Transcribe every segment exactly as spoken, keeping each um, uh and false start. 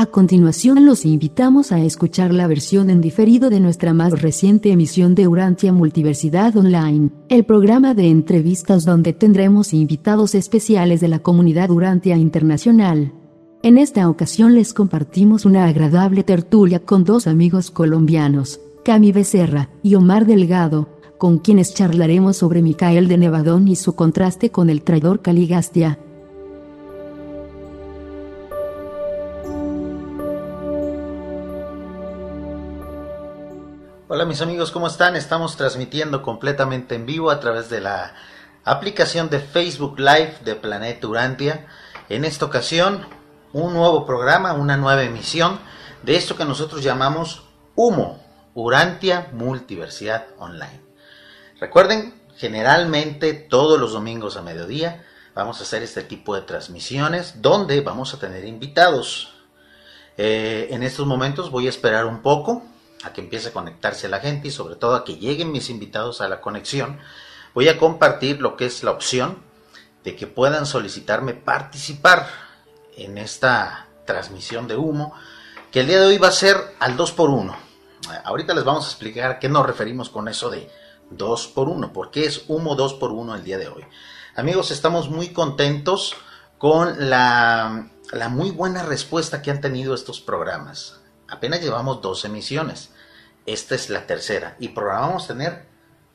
A continuación los invitamos a escuchar la versión en diferido de nuestra más reciente emisión de Urantia Multiversidad Online, el programa de entrevistas donde tendremos invitados especiales de la comunidad Urantia Internacional. En esta ocasión les compartimos una agradable tertulia con dos amigos colombianos, Cami Becerra y Omar Delgado, con quienes charlaremos sobre Micael de Nebadón y su contraste con el traidor Caligastia. Hola mis amigos, ¿cómo están? Estamos transmitiendo completamente en vivo a través de la aplicación de Facebook Live de Planeta Urantia. En esta ocasión, un nuevo programa, una nueva emisión de esto que nosotros llamamos Humo, Urantia Multiversidad Online. Recuerden, generalmente todos los domingos a mediodía vamos a hacer este tipo de transmisiones donde vamos a tener invitados. Eh, en estos momentos voy a esperar un poco a que empiece a conectarse la gente y sobre todo a que lleguen mis invitados a la conexión. Voy a compartir lo que es la opción de que puedan solicitarme participar en esta transmisión de humo, que el día de hoy va a ser al dos por uno. Ahorita les vamos a explicar a qué nos referimos con eso de dos por uno, porque es humo dos por uno el día de hoy. Amigos, estamos muy contentos con la, la muy buena respuesta que han tenido estos programas. Apenas llevamos dos emisiones, esta es la tercera y programamos tener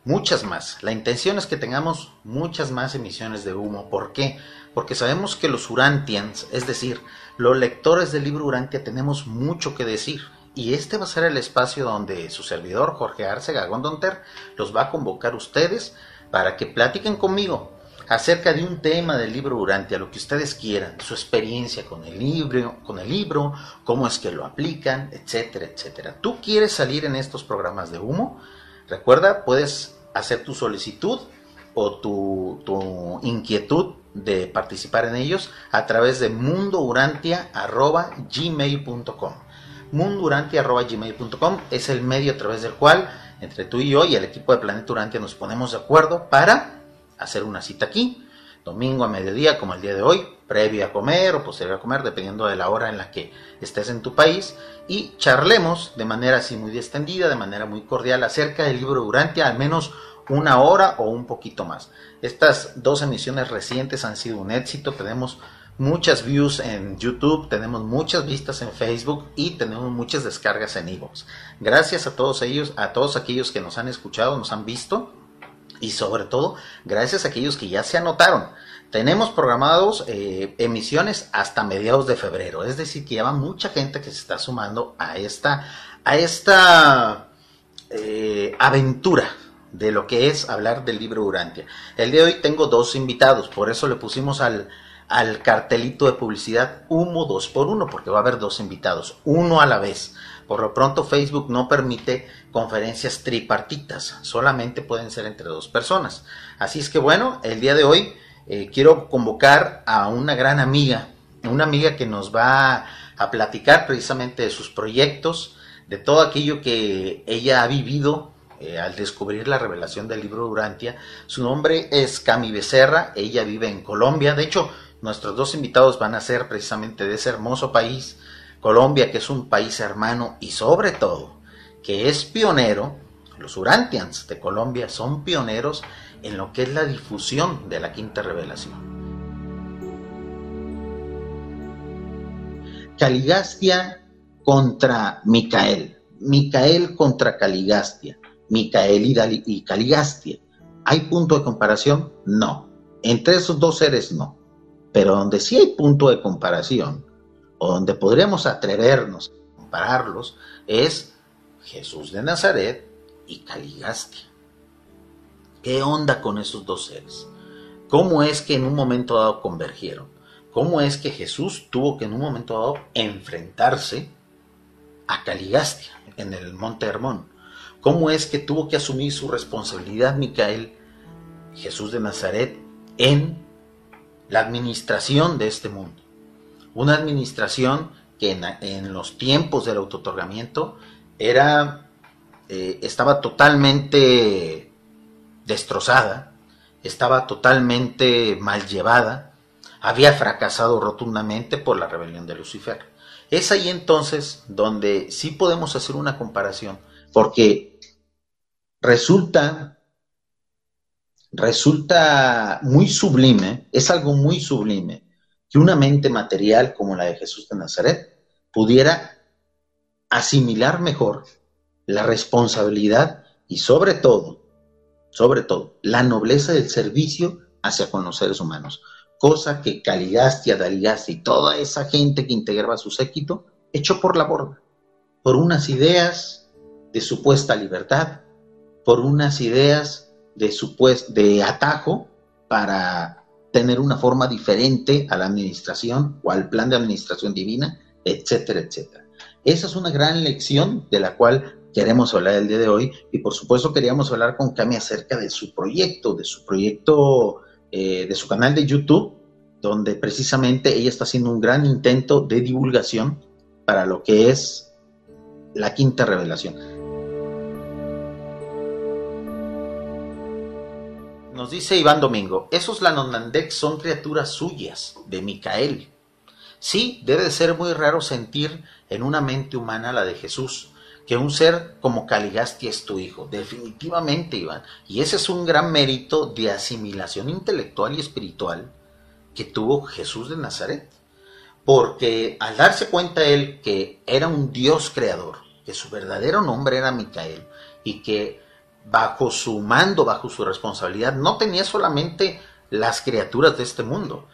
muchas más. La intención es que tengamos muchas más emisiones de humo. ¿Por qué? Porque sabemos que los Urantians, es decir, los lectores del libro Urantia, tenemos mucho que decir. Y este va a ser el espacio donde su servidor Jorge Arce Agondonter los va a convocar a ustedes para que platiquen conmigo acerca de un tema del libro Urantia, lo que ustedes quieran, su experiencia con el libro, con el libro, cómo es que lo aplican, etcétera, etcétera. ¿Tú quieres salir en estos programas de humo? Recuerda, puedes hacer tu solicitud o tu, tu inquietud de participar en ellos a través de mundourantia arroba gmail punto com. mundourantia arroba gmail punto com es el medio a través del cual entre tú y yo y el equipo de Planeta Urantia nos ponemos de acuerdo para hacer una cita aquí, domingo a mediodía como el día de hoy, previo a comer o posterior a comer, dependiendo de la hora en la que estés en tu país, y charlemos de manera así muy extendida, de manera muy cordial acerca del libro Urantia, al menos una hora o un poquito más. Estas dos emisiones recientes han sido un éxito, tenemos muchas views en YouTube, tenemos muchas vistas en Facebook y tenemos muchas descargas en iVoox. Gracias a todos ellos, a todos aquellos que nos han escuchado, nos han visto. Y sobre todo, gracias a aquellos que ya se anotaron. Tenemos programados eh, emisiones hasta mediados de febrero. Es decir, que ya va mucha gente que se está sumando a esta, a esta eh, aventura de lo que es hablar del libro Urantia. El día de hoy tengo dos invitados. Por eso le pusimos al, al cartelito de publicidad humo dos por uno, porque va a haber dos invitados, uno a la vez. Por lo pronto Facebook no permite conferencias tripartitas, solamente pueden ser entre dos personas. Así es que bueno, el día de hoy eh, quiero convocar a una gran amiga, una amiga que nos va a platicar precisamente de sus proyectos, de todo aquello que ella ha vivido eh, al descubrir la revelación del libro Urantia. Su nombre es Cami Becerra, ella vive en Colombia, de hecho nuestros dos invitados van a ser precisamente de ese hermoso país, Colombia, que es un país hermano y sobre todo que es pionero. Los Urantians de Colombia son pioneros en lo que es la difusión de la quinta revelación. Caligastia contra Micael, Micael contra Caligastia, Micael y, Dali y Caligastia. ¿Hay punto de comparación? No, entre esos dos seres no, pero donde sí hay punto de comparación, o donde podríamos atrevernos a compararlos, es Jesús de Nazaret y Caligastia. ¿Qué onda con esos dos seres? ¿Cómo es que en un momento dado convergieron? ¿Cómo es que Jesús tuvo que en un momento dado enfrentarse a Caligastia en el Monte Hermón? ¿Cómo es que tuvo que asumir su responsabilidad Micael, Jesús de Nazaret, en la administración de este mundo? Una administración que en, en los tiempos del autootorgamiento era, eh, estaba totalmente destrozada, estaba totalmente mal llevada, había fracasado rotundamente por la rebelión de Lucifer. Es ahí entonces donde sí podemos hacer una comparación, porque resulta, resulta muy sublime, es algo muy sublime, que una mente material como la de Jesús de Nazaret pudiera asimilar mejor la responsabilidad y sobre todo, sobre todo, la nobleza del servicio hacia con los seres humanos. Cosa que Caligastia, Daligastia y toda esa gente que integraba su séquito echó por la borda, por unas ideas de supuesta libertad, por unas ideas de, supuesto, de atajo para tener una forma diferente a la administración o al plan de administración divina, etcétera, etcétera. Esa es una gran lección de la cual queremos hablar el día de hoy y por supuesto queríamos hablar con Cami acerca de su proyecto, de su proyecto... Eh, de su canal de YouTube, donde precisamente ella está haciendo un gran intento de divulgación para lo que es la quinta revelación. Nos dice Iván Domingo, esos Lanonandex son criaturas suyas, de Micael. Sí, debe de ser muy raro sentir en una mente humana la de Jesús, que un ser como Caligastia es tu hijo. Definitivamente, Iván. Y ese es un gran mérito de asimilación intelectual y espiritual que tuvo Jesús de Nazaret. Porque al darse cuenta él que era un Dios creador, que su verdadero nombre era Micael, y que bajo su mando, bajo su responsabilidad, no tenía solamente las criaturas de este mundo,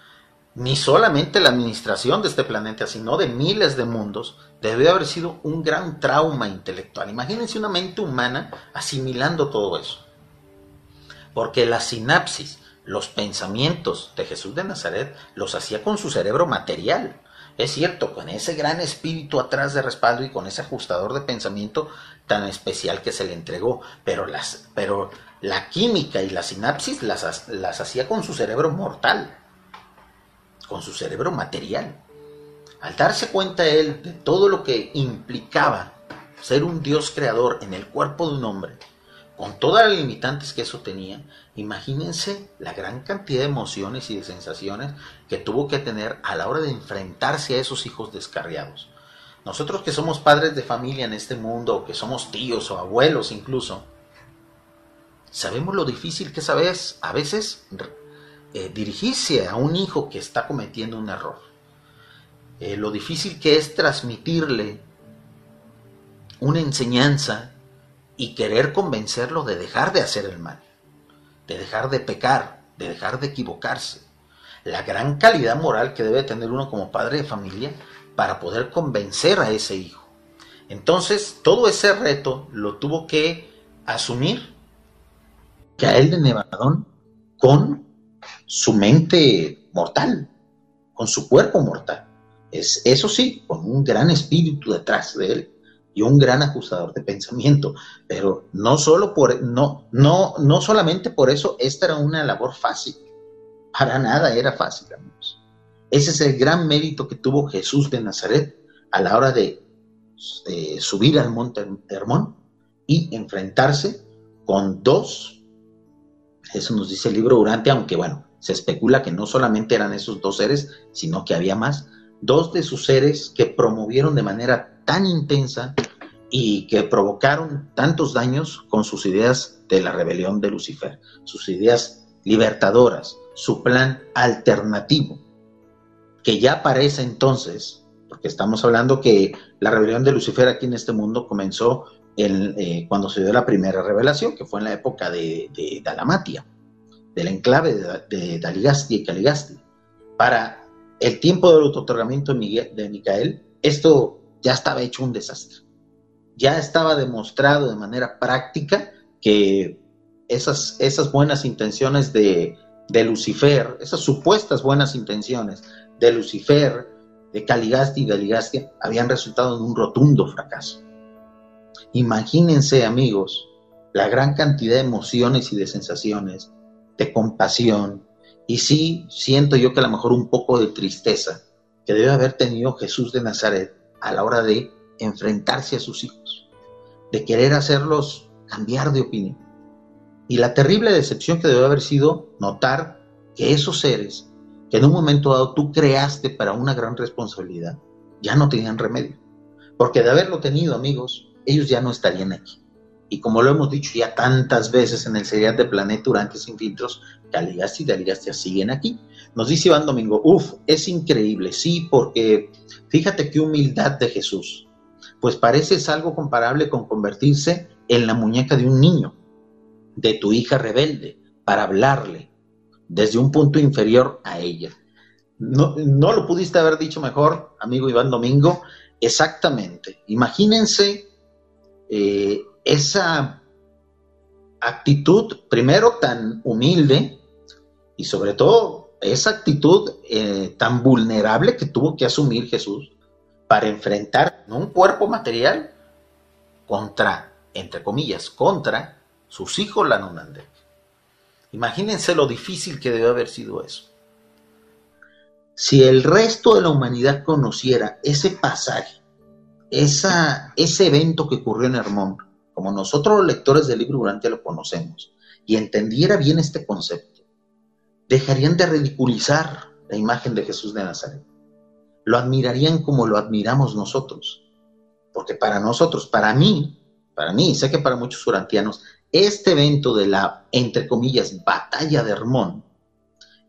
ni solamente la administración de este planeta, sino de miles de mundos, debió haber sido un gran trauma intelectual. Imagínense una mente humana asimilando todo eso. Porque la sinapsis, los pensamientos de Jesús de Nazaret, los hacía con su cerebro material. Es cierto, con ese gran espíritu atrás de respaldo y con ese ajustador de pensamiento tan especial que se le entregó. Pero, las, pero la química y la sinapsis las, las hacía con su cerebro mortal, con su cerebro material. Al darse cuenta él de todo lo que implicaba ser un Dios creador en el cuerpo de un hombre, con todas las limitantes que eso tenía, imagínense la gran cantidad de emociones y de sensaciones que tuvo que tener a la hora de enfrentarse a esos hijos descarriados. Nosotros que somos padres de familia en este mundo, o que somos tíos o abuelos incluso, sabemos lo difícil que es a veces eh, dirigirse a un hijo que está cometiendo un error. Eh, lo difícil que es transmitirle una enseñanza y querer convencerlo de dejar de hacer el mal, de dejar de pecar, de dejar de equivocarse. La gran calidad moral que debe tener uno como padre de familia para poder convencer a ese hijo. Entonces, todo ese reto lo tuvo que asumir Micael de Nebadón con su mente mortal, con su cuerpo mortal. Es, eso sí, con un gran espíritu detrás de él y un gran acusador de pensamiento, pero no, solo por, no, no, no solamente por eso esta era una labor fácil, para nada era fácil, amigos. Ese es el gran mérito que tuvo Jesús de Nazaret a la hora de, de subir al monte Hermón y enfrentarse con dos, eso nos dice el libro Urantia, aunque bueno, se especula que no solamente eran esos dos seres, sino que había más. Dos de sus seres que promovieron de manera tan intensa y que provocaron tantos daños con sus ideas de la rebelión de Lucifer, sus ideas libertadoras, su plan alternativo, que ya aparece entonces, porque estamos hablando que la rebelión de Lucifer aquí en este mundo comenzó en, eh, cuando se dio la primera revelación, que fue en la época de, de Dalamatia, del enclave de, de Daligastia y Caligastia, para... El tiempo del autotorgamiento de Micael, esto ya estaba hecho un desastre. Ya estaba demostrado de manera práctica que esas, esas buenas intenciones de, de Lucifer, esas supuestas buenas intenciones de Lucifer, de Caligastia y Daligastia, habían resultado en un rotundo fracaso. Imagínense, amigos, la gran cantidad de emociones y de sensaciones, de compasión, y sí, siento yo que a lo mejor un poco de tristeza que debe haber tenido Jesús de Nazaret a la hora de enfrentarse a sus hijos, de querer hacerlos cambiar de opinión. Y la terrible decepción que debe haber sido notar que esos seres que en un momento dado tú creaste para una gran responsabilidad, ya no tenían remedio, porque de haberlo tenido, amigos, ellos ya no estarían aquí. Y como lo hemos dicho ya tantas veces en el serial de Planeta Urantia Sin Filtros, Caligastia y Daligastia siguen aquí. Nos dice Iván Domingo, uff, es increíble, sí, porque fíjate qué humildad de Jesús. Pues parece es algo comparable con convertirse en la muñeca de un niño, de tu hija rebelde, para hablarle desde un punto inferior a ella. No, no lo pudiste haber dicho mejor, amigo Iván Domingo, exactamente. Imagínense eh, esa actitud, primero tan humilde, y sobre todo esa actitud eh, tan vulnerable que tuvo que asumir Jesús para enfrentar un cuerpo material contra, entre comillas, contra sus hijos Lanonandek. Imagínense lo difícil que debió haber sido eso. Si el resto de la humanidad conociera ese pasaje, esa, ese evento que ocurrió en Hermón, como nosotros los lectores del libro Urantia lo conocemos, y entendiera bien este concepto, dejarían de ridiculizar la imagen de Jesús de Nazaret. Lo admirarían como lo admiramos nosotros. Porque para nosotros, para mí, para mí, sé que para muchos urantianos, este evento de la, entre comillas, batalla de Hermón,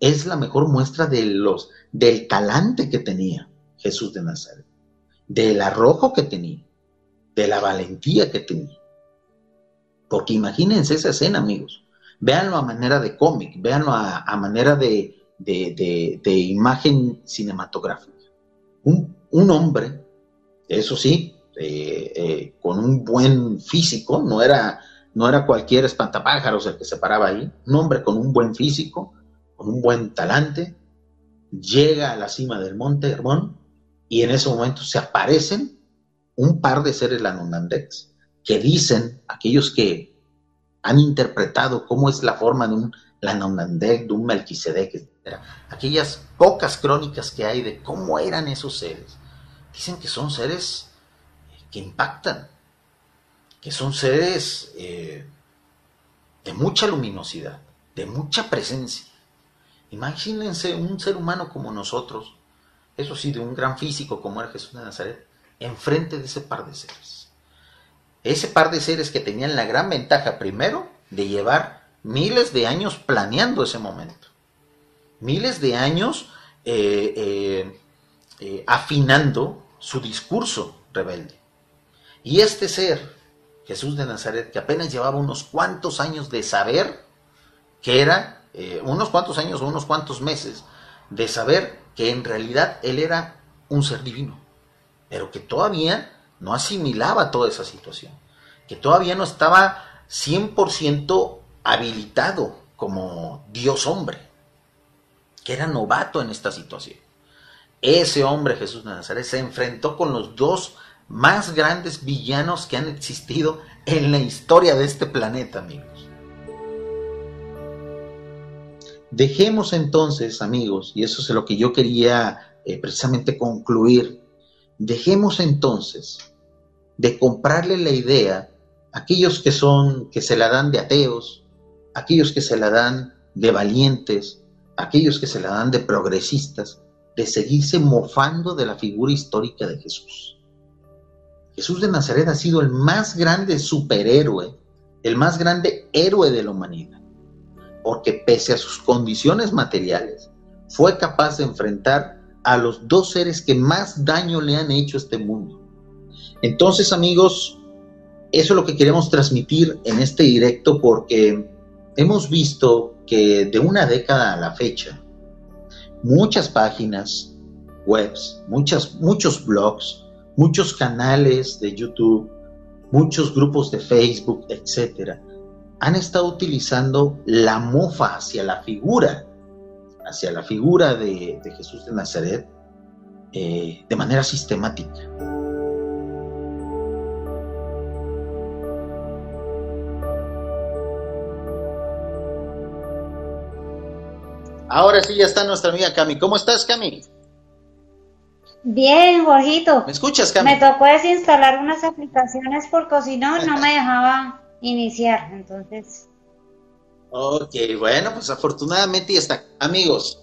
es la mejor muestra de los, del talante que tenía Jesús de Nazaret, del arrojo que tenía, de la valentía que tenía. Porque imagínense esa escena, amigos. Véanlo a manera de cómic, véanlo a, a manera de, de, de, de imagen cinematográfica. Un, un hombre, eso sí, eh, eh, con un buen físico, no era, no era cualquier espantapájaros el que se paraba ahí, un hombre con un buen físico, con un buen talante, llega a la cima del monte Hermón y en ese momento se aparecen un par de seres lanonandecs que dicen, aquellos que han interpretado cómo es la forma de un lanonandec, de un melquisedec, etcétera, aquellas pocas crónicas que hay de cómo eran esos seres, dicen que son seres que impactan, que son seres eh, de mucha luminosidad, de mucha presencia. Imagínense un ser humano como nosotros, eso sí, de un gran físico como era Jesús de Nazaret, enfrente de ese par de seres. Ese par de seres que tenían la gran ventaja, primero, de llevar miles de años planeando ese momento. Miles de años eh, eh, eh, afinando su discurso rebelde. Y este ser, Jesús de Nazaret, que apenas llevaba unos cuantos años de saber que era... Eh, unos cuantos años o unos cuantos meses de saber que en realidad él era un ser divino, pero que todavía no asimilaba toda esa situación, que todavía no estaba cien por ciento habilitado como Dios hombre, que era novato en esta situación. Ese hombre, Jesús de Nazaret, se enfrentó con los dos más grandes villanos que han existido en la historia de este planeta, amigos. Dejemos entonces, amigos, y eso es lo que yo quería eh, precisamente concluir, dejemos entonces de comprarle la idea a aquellos que son, que se la dan de ateos, aquellos que se la dan de valientes, aquellos que se la dan de progresistas, de seguirse mofando de la figura histórica de Jesús. Jesús de Nazaret ha sido el más grande superhéroe, el más grande héroe de la humanidad. Porque pese a sus condiciones materiales, fue capaz de enfrentar a los dos seres que más daño le han hecho a este mundo. Entonces, amigos, eso es lo que queremos transmitir en este directo, porque hemos visto que de una década a la fecha, muchas páginas webs, muchas, muchos blogs, muchos canales de YouTube, muchos grupos de Facebook, etcétera, han estado utilizando la mofa hacia la figura, hacia la figura de, de Jesús de Nazaret, eh, de manera sistemática. Ahora sí ya está nuestra amiga Cami. ¿Cómo estás, Cami? Bien, Jorgito. ¿Me escuchas, Cami? Me tocó desinstalar unas aplicaciones porque si no, no me dejaba... iniciar, entonces. Ok, bueno, pues afortunadamente ya está. Amigos,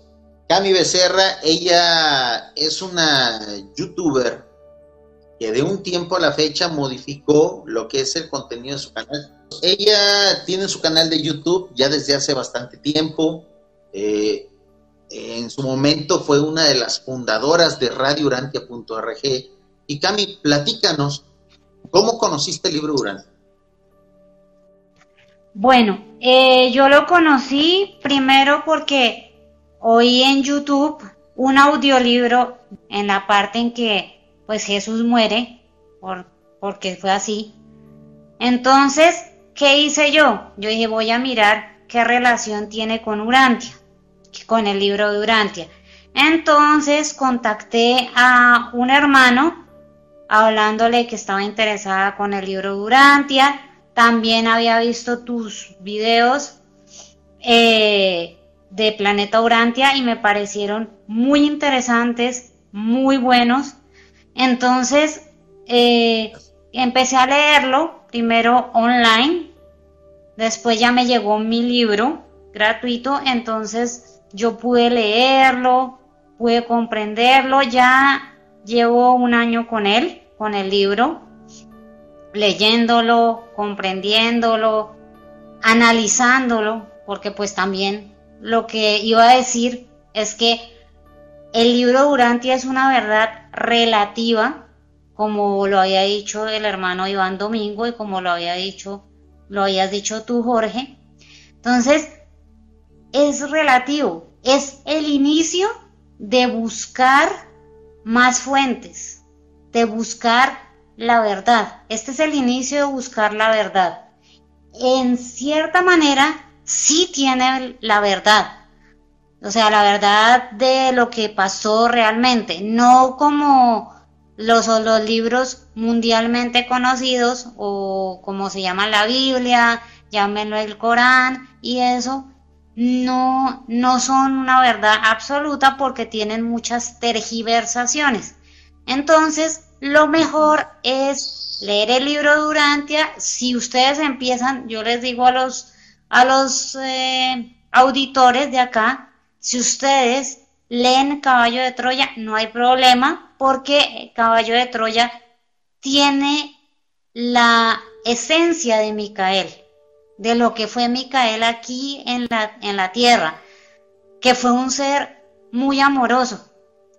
Cami Becerra, ella es una youtuber que de un tiempo a la fecha modificó lo que es el contenido de su canal. Ella tiene su canal de YouTube ya desde hace bastante tiempo. Eh, en su momento fue una de las fundadoras de radio urantia punto org. Y Cami, platícanos, ¿cómo conociste el libro Urantia? Bueno, eh, yo lo conocí primero porque oí en YouTube un audiolibro en la parte en que pues Jesús muere, por, porque fue así. Entonces, ¿qué hice yo? Yo dije, voy a mirar qué relación tiene con Urantia, con el libro de Urantia. Entonces contacté a un hermano hablándole que estaba interesada con el libro de Urantia. También había visto tus videos eh, de Planeta Urantia y me parecieron muy interesantes, muy buenos. Entonces eh, empecé a leerlo primero online, después ya me llegó mi libro gratuito, entonces yo pude leerlo, pude comprenderlo. Ya llevo un año con él, con el libro, leyéndolo, comprendiéndolo, analizándolo, porque pues también lo que iba a decir es que el libro de Urantia es una verdad relativa, como lo había dicho el hermano Iván Domingo y como lo había dicho, lo habías dicho tú, Jorge. Entonces, es relativo, es el inicio de buscar más fuentes, de buscar la verdad. Este es el inicio de buscar la verdad. En cierta manera, sí tiene la verdad, o sea, la verdad de lo que pasó realmente, no como los, los libros mundialmente conocidos, o como se llama la Biblia, llámenlo el Corán y eso, no, no son una verdad absoluta porque tienen muchas tergiversaciones. Entonces, lo mejor es leer el libro de Urantia. Si ustedes empiezan, yo les digo a los a los eh, auditores de acá, si ustedes leen Caballo de Troya, no hay problema, porque Caballo de Troya tiene la esencia de Micael, de lo que fue Micael aquí en la, en la tierra, que fue un ser muy amoroso,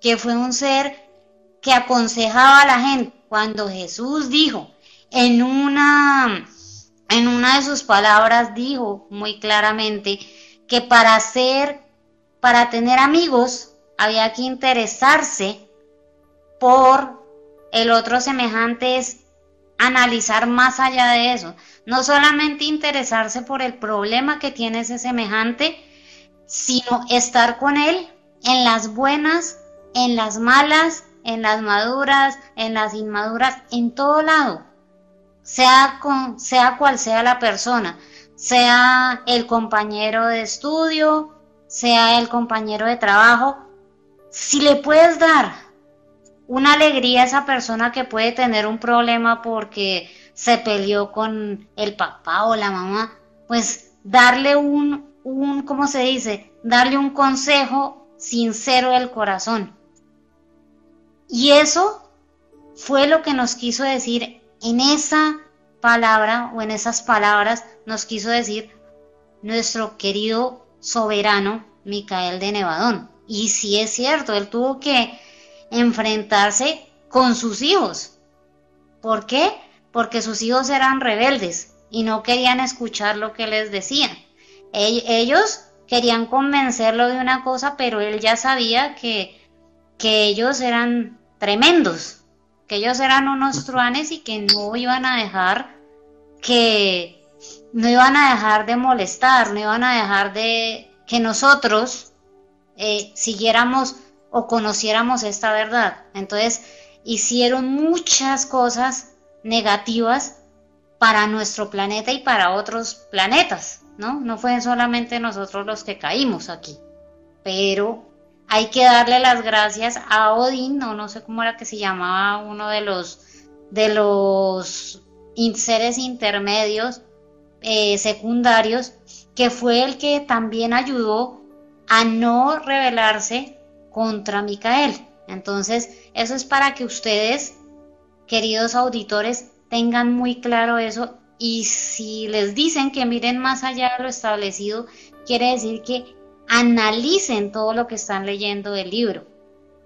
que fue un ser que aconsejaba a la gente. Cuando Jesús dijo en una... En una de sus palabras dijo muy claramente que para ser, para tener amigos había que interesarse por el otro semejante, es analizar más allá de eso. No solamente interesarse por el problema que tiene ese semejante, sino estar con él en las buenas, en las malas, en las maduras, en las inmaduras, en todo lado. Sea, con, sea cual sea la persona, sea el compañero de estudio, sea el compañero de trabajo, si le puedes dar una alegría a esa persona que puede tener un problema porque se peleó con el papá o la mamá, pues darle un, un ¿cómo se dice? Darle un consejo sincero del corazón. Y eso fue lo que nos quiso decir en esa palabra o en esas palabras nos quiso decir nuestro querido soberano Micael de Nebadón. Y sí es cierto, él tuvo que enfrentarse con sus hijos. ¿Por qué? Porque sus hijos eran rebeldes y no querían escuchar lo que les decían. Ellos querían convencerlo de una cosa, pero él ya sabía que, que ellos eran tremendos, que ellos eran unos truanes y que no iban a dejar que no iban a dejar de molestar, no iban a dejar de que nosotros eh, siguiéramos o conociéramos esta verdad. Entonces hicieron muchas cosas negativas para nuestro planeta y para otros planetas, ¿no? No fue solamente nosotros los que caímos aquí, pero hay que darle las gracias a Odín, no, no sé cómo era que se llamaba uno de los de los seres intermedios eh, secundarios, que fue el que también ayudó a no rebelarse contra Micael. Entonces, eso es para que ustedes, queridos auditores, tengan muy claro eso, y si les dicen que miren más allá de lo establecido, quiere decir que analicen todo lo que están leyendo del libro,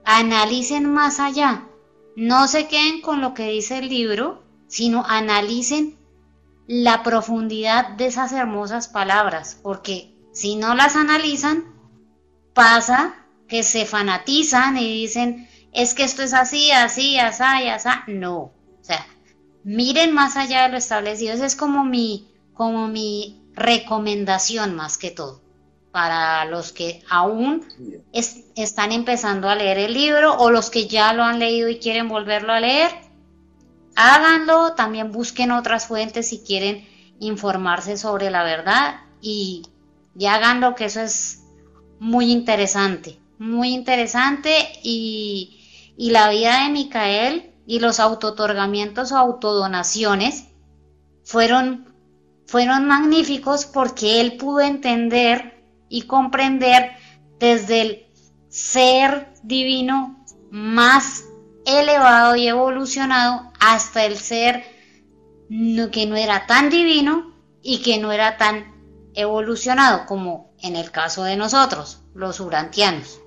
analicen más allá, no se queden con lo que dice el libro, sino analicen la profundidad de esas hermosas palabras, porque si no las analizan, pasa que se fanatizan y dicen, es que esto es así, así, así, así, no, o sea, miren más allá de lo establecido. Esa es como mi, como mi recomendación más que todo, para los que aún es, están empezando a leer el libro, o los que ya lo han leído y quieren volverlo a leer, háganlo, también busquen otras fuentes si quieren informarse sobre la verdad, y, y háganlo, que eso es muy interesante, muy interesante, y, y la vida de Micael y los autootorgamientos o autodonaciones fueron, fueron magníficos, porque él pudo entender y comprender desde el ser divino más elevado y evolucionado hasta el ser que no era tan divino y que no era tan evolucionado, como en el caso de nosotros, los urantianos.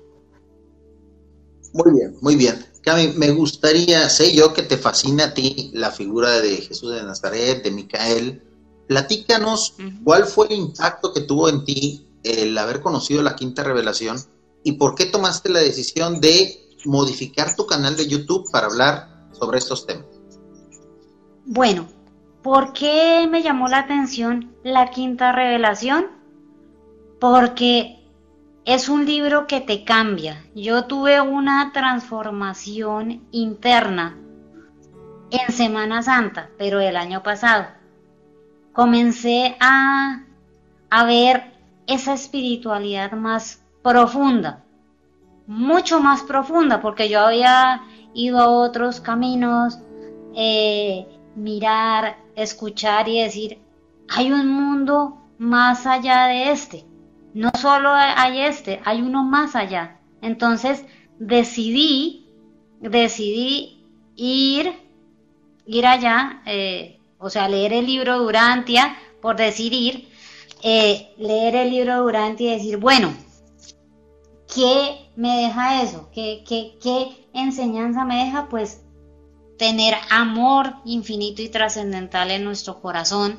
Muy bien, muy bien. Cami, me gustaría, sé yo que te fascina a ti la figura de Jesús de Nazaret, de Micael. Platícanos uh-huh. cuál fue el impacto que tuvo en ti el haber conocido la quinta revelación, y por qué tomaste la decisión de modificar tu canal de YouTube para hablar sobre estos temas. Bueno, ¿por qué me llamó la atención la quinta revelación? Porque es un libro que te cambia. Yo tuve una transformación interna en Semana Santa, pero el año pasado. Comencé a, a ver esa espiritualidad más profunda, mucho más profunda, porque yo había ido a otros caminos, eh, mirar, escuchar y decir, hay un mundo más allá de este. No solo hay este, hay uno más allá. Entonces decidí, decidí ir, ir allá, eh, o sea, leer el libro de Urantia, por decir ir, eh, leer el libro de Urantia y decir, bueno, ¿qué me deja eso? ¿Qué, qué, qué enseñanza me deja? Pues tener amor infinito y trascendental en nuestro corazón.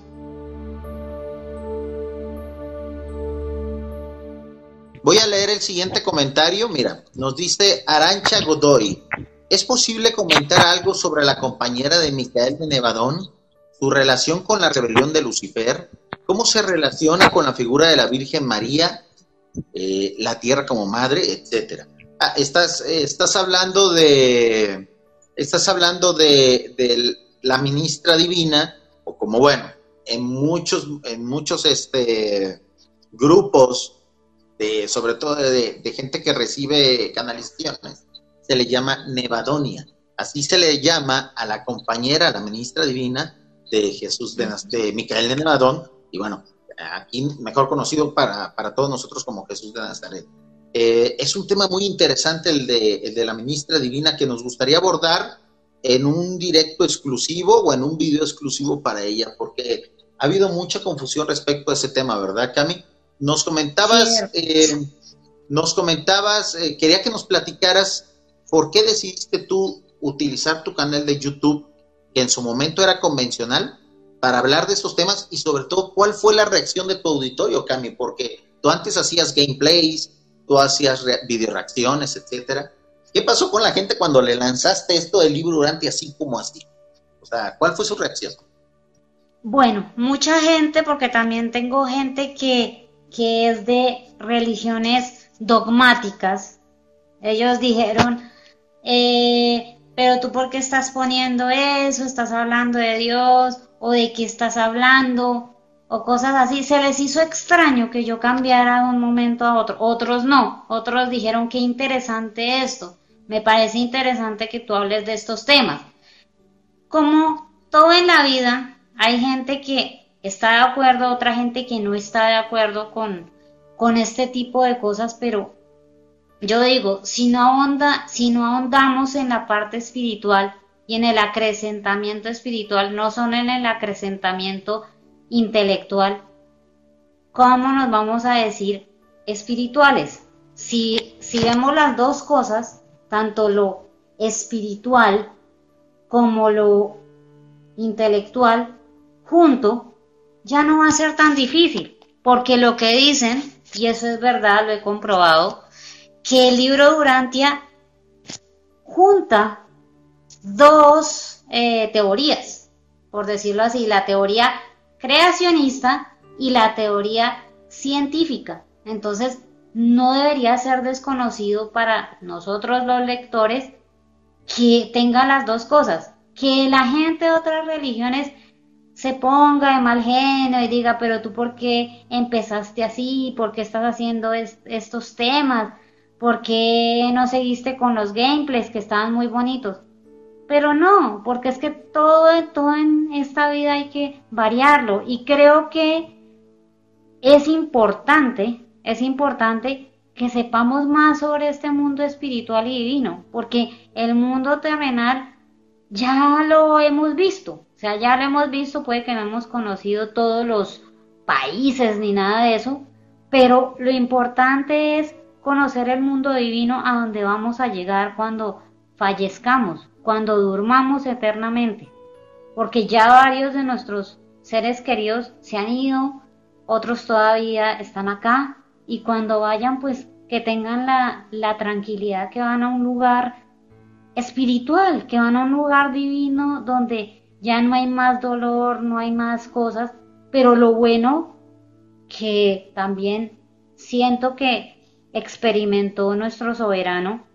Voy a leer el siguiente comentario. Mira, nos dice Arancha Godoy. ¿Es posible comentar algo sobre la compañera de Micael de Nebadón? ¿Su relación con la rebelión de Lucifer? ¿Cómo se relaciona con la figura de la Virgen María, eh, la tierra como madre, etcétera? Ah, estás, eh, estás hablando de... Estás hablando de, de la ministra divina, o como bueno, en muchos, en muchos este, grupos... De, sobre todo de, de gente que recibe canalizaciones, se le llama Nebadonia. Así se le llama a la compañera, a la ministra divina de Jesús de, de Micael de Nebadón, y bueno, aquí mejor conocido para, para todos nosotros como Jesús de Nazaret. Eh, es un tema muy interesante el de, el de la ministra divina, que nos gustaría abordar en un directo exclusivo o en un video exclusivo para ella, porque ha habido mucha confusión respecto a ese tema, ¿verdad, Cami? Nos comentabas, eh, nos comentabas, eh, quería que nos platicaras por qué decidiste tú utilizar tu canal de YouTube, que en su momento era convencional, para hablar de estos temas, y sobre todo, ¿cuál fue la reacción de tu auditorio, Cami? Porque tú antes hacías gameplays, tú hacías re- videoreacciones, etcétera. ¿Qué pasó con la gente cuando le lanzaste esto del libro Urantia así como así? O sea, ¿cuál fue su reacción? Bueno, mucha gente, porque también tengo gente que que es de religiones dogmáticas. Ellos dijeron, eh, pero tú ¿por qué estás poniendo eso? ¿Estás hablando de Dios? ¿O de qué estás hablando? O cosas así. Se les hizo extraño que yo cambiara de un momento a otro. Otros no, otros dijeron, qué interesante esto, me parece interesante que tú hables de estos temas. Como todo en la vida, hay gente que está de acuerdo, otra gente que no está de acuerdo con, con este tipo de cosas, pero yo digo, si no ahonda, si no ahondamos en la parte espiritual y en el acrecentamiento espiritual, no solo en el acrecentamiento intelectual, ¿cómo nos vamos a decir espirituales? Si, si vemos las dos cosas, tanto lo espiritual como lo intelectual junto, ya no va a ser tan difícil, porque lo que dicen, y eso es verdad, lo he comprobado, que el libro Urantia junta dos eh, teorías, por decirlo así, la teoría creacionista y la teoría científica. Entonces, no debería ser desconocido para nosotros los lectores que tenga las dos cosas, que la gente de otras religiones se ponga de mal genio y diga, pero tú por qué empezaste así, por qué estás haciendo es, estos temas, por qué no seguiste con los gameplays que estaban muy bonitos. Pero no, porque es que todo, todo en esta vida hay que variarlo, y creo que es importante, es importante que sepamos más sobre este mundo espiritual y divino, porque el mundo terrenal ya lo hemos visto, o sea, ya lo hemos visto, puede que no hemos conocido todos los países ni nada de eso, pero lo importante es conocer el mundo divino a donde vamos a llegar cuando fallezcamos, cuando durmamos eternamente, porque ya varios de nuestros seres queridos se han ido, otros todavía están acá, y cuando vayan, pues que tengan la, la tranquilidad que van a un lugar espiritual, que van a un lugar divino donde ya no hay más dolor, no hay más cosas, pero lo bueno que también siento que experimentó nuestro soberano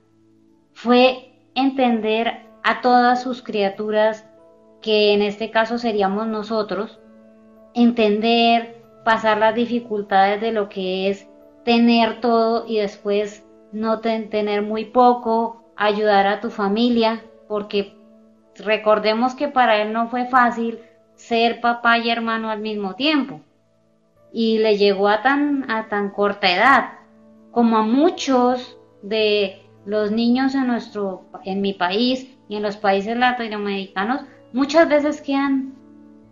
fue entender a todas sus criaturas, que en este caso seríamos nosotros, entender, pasar las dificultades de lo que es tener todo y después no ten, tener muy poco, ayudar a tu familia, porque recordemos que para él no fue fácil ser papá y hermano al mismo tiempo, y le llegó a tan, a tan corta edad, como a muchos de los niños en nuestro, en mi país y en los países latinoamericanos, muchas veces quedan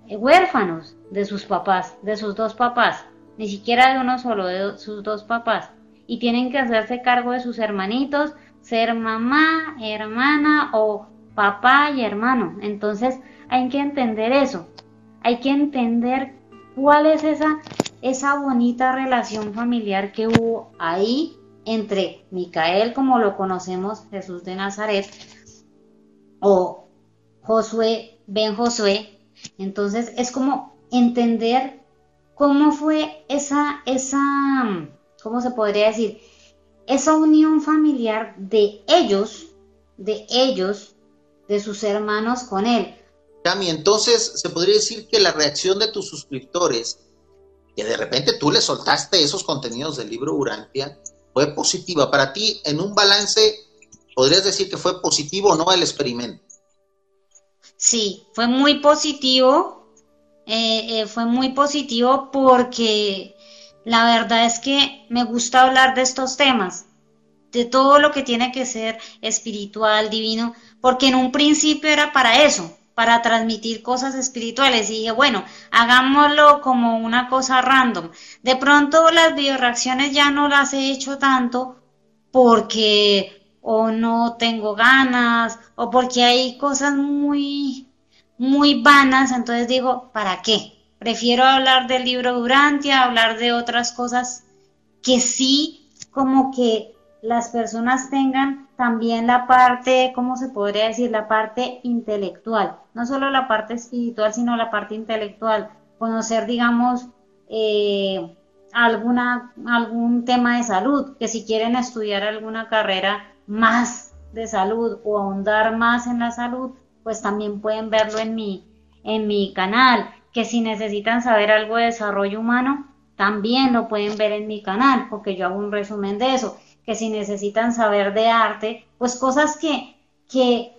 huérfanos de sus papás, de sus dos papás, ni siquiera de uno solo, de sus dos papás, y tienen que hacerse cargo de sus hermanitos, ser mamá, hermana o papá y hermano. Entonces hay que entender eso, hay que entender cuál es esa, esa bonita relación familiar que hubo ahí entre Micael, como lo conocemos, Jesús de Nazaret, o Josué, Ben Josué. Entonces es como entender cómo fue esa, esa, ¿cómo se podría decir? Esa unión familiar de ellos, de ellos, de sus hermanos con él. Cami, entonces se podría decir que la reacción de tus suscriptores, que de repente tú le soltaste esos contenidos del libro Urantia, fue positiva. Para ti, en un balance, ¿podrías decir que fue positivo o no el experimento? Sí, fue muy positivo, eh, eh, fue muy positivo porque la verdad es que me gusta hablar de estos temas, de todo lo que tiene que ser espiritual, divino, porque en un principio era para eso, para transmitir cosas espirituales, y dije, bueno, hagámoslo como una cosa random. De pronto las videoreacciones ya no las he hecho tanto porque o no tengo ganas, o porque hay cosas muy, muy vanas, entonces digo, ¿para qué? Prefiero hablar del libro Urantia, hablar de otras cosas que sí, como que las personas tengan también la parte, ¿cómo se podría decir? La parte intelectual, no solo la parte espiritual, sino la parte intelectual, conocer, digamos, eh, alguna, algún tema de salud, que si quieren estudiar alguna carrera más de salud o ahondar más en la salud, pues también pueden verlo en mi, en mi canal, que si necesitan saber algo de desarrollo humano, también lo pueden ver en mi canal, porque yo hago un resumen de eso, que si necesitan saber de arte, pues cosas que, que,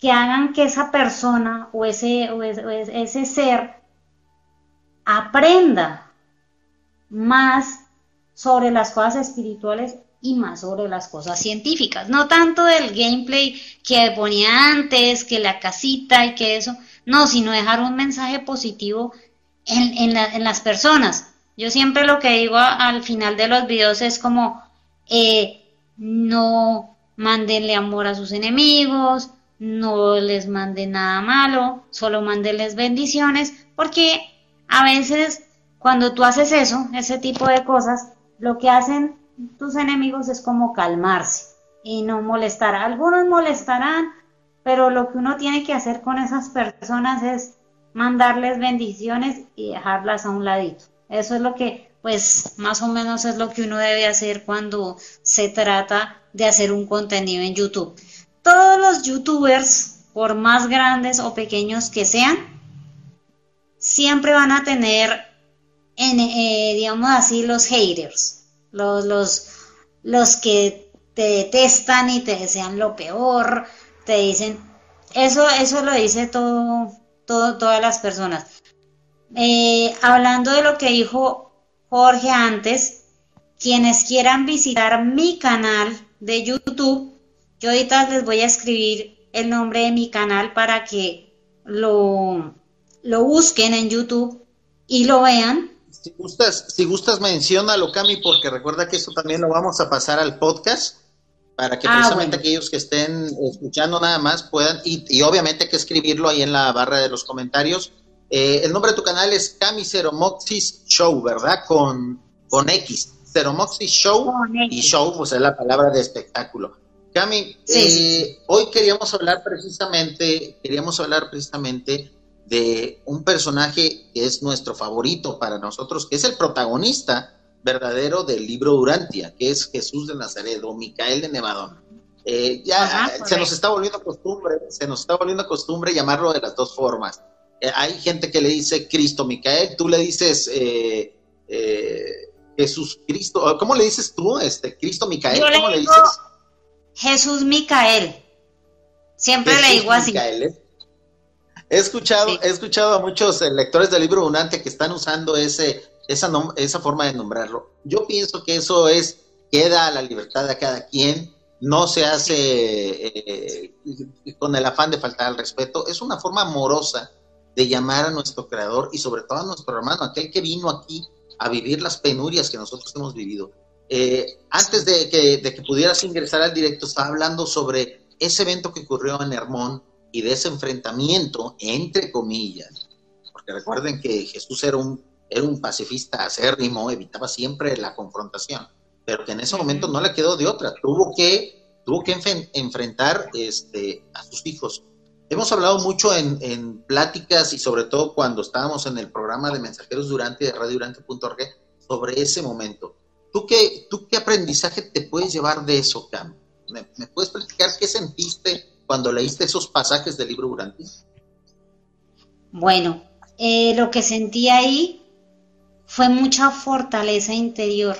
que hagan que esa persona o ese, o ese, o ese ser aprenda más sobre las cosas espirituales y más sobre las cosas científicas. No tanto del gameplay que ponía antes, que la casita y que eso, no, sino dejar un mensaje positivo en, en, la, en las personas. Yo siempre lo que digo a, al final de los videos es como, eh, no mándenle amor a sus enemigos, no les manden nada malo, solo mándenles bendiciones, porque a veces cuando tú haces eso, ese tipo de cosas, lo que hacen tus enemigos es como calmarse y no molestar. Algunos molestarán, pero lo que uno tiene que hacer con esas personas es mandarles bendiciones y dejarlas a un ladito. Eso es lo que, pues, más o menos es lo que uno debe hacer cuando se trata de hacer un contenido en YouTube. Todos los youtubers, por más grandes o pequeños que sean, siempre van a tener, en, eh, digamos así, los haters. Los, los, los que te detestan y te desean lo peor, te dicen, eso, eso lo dice todo, todo, todas las personas. Eh, hablando de lo que dijo Jorge antes, quienes quieran visitar mi canal de YouTube, yo ahorita les voy a escribir el nombre de mi canal para que lo, lo busquen en YouTube y lo vean. Si gustas, si gustas menciónalo, Cami, porque recuerda que esto también lo vamos a pasar al podcast para que ah, precisamente bueno. aquellos que estén escuchando nada más puedan, y, y obviamente hay que escribirlo ahí en la barra de los comentarios. Eh, el nombre de tu canal es Cami Ceromoxis Show, ¿verdad? Con, con X, Ceromoxis Show, con X. Y show, pues es la palabra de espectáculo. Cami, sí. eh, hoy queríamos hablar precisamente, queríamos hablar precisamente de un personaje que es nuestro favorito para nosotros, que es el protagonista verdadero del libro Urantia, que es Jesús de Nazaret o Micael de Nebadón. Eh, ya Ajá, se nos está volviendo costumbre, se nos está volviendo costumbre llamarlo de las dos formas. Eh, hay gente que le dice Cristo Micael, tú le dices eh, eh, Jesús Cristo, ¿cómo le dices tú? Este, Cristo Micael, Yo ¿cómo le, le dices? Jesús Micael. Siempre Jesús le digo así. Micael, ¿eh? He escuchado, sí. he escuchado a muchos lectores del libro Urantia que están usando ese, esa, nom- esa forma de nombrarlo. Yo pienso que eso es, queda a la libertad de cada quien, no se hace eh, con el afán de faltar al respeto. Es una forma amorosa de llamar a nuestro creador y sobre todo a nuestro hermano, aquel que vino aquí a vivir las penurias que nosotros hemos vivido. Eh, antes de que, de que pudieras ingresar al directo, estaba hablando sobre ese evento que ocurrió en Hermón, y de ese enfrentamiento, entre comillas, porque recuerden que Jesús era un, era un pacifista acérrimo, evitaba siempre la confrontación, pero que en ese momento no le quedó de otra, tuvo que, tuvo que enf- enfrentar este, a sus hijos. Hemos hablado mucho en, en pláticas, y sobre todo cuando estábamos en el programa de Mensajeros de Urantia, de Radio Urantia punto org, sobre ese momento. ¿Tú qué, tú qué aprendizaje te puedes llevar de eso, Cam? ¿Me, me puedes platicar qué sentiste cuando leíste esos pasajes del libro Urantia? Bueno, eh, lo que sentí ahí fue mucha fortaleza interior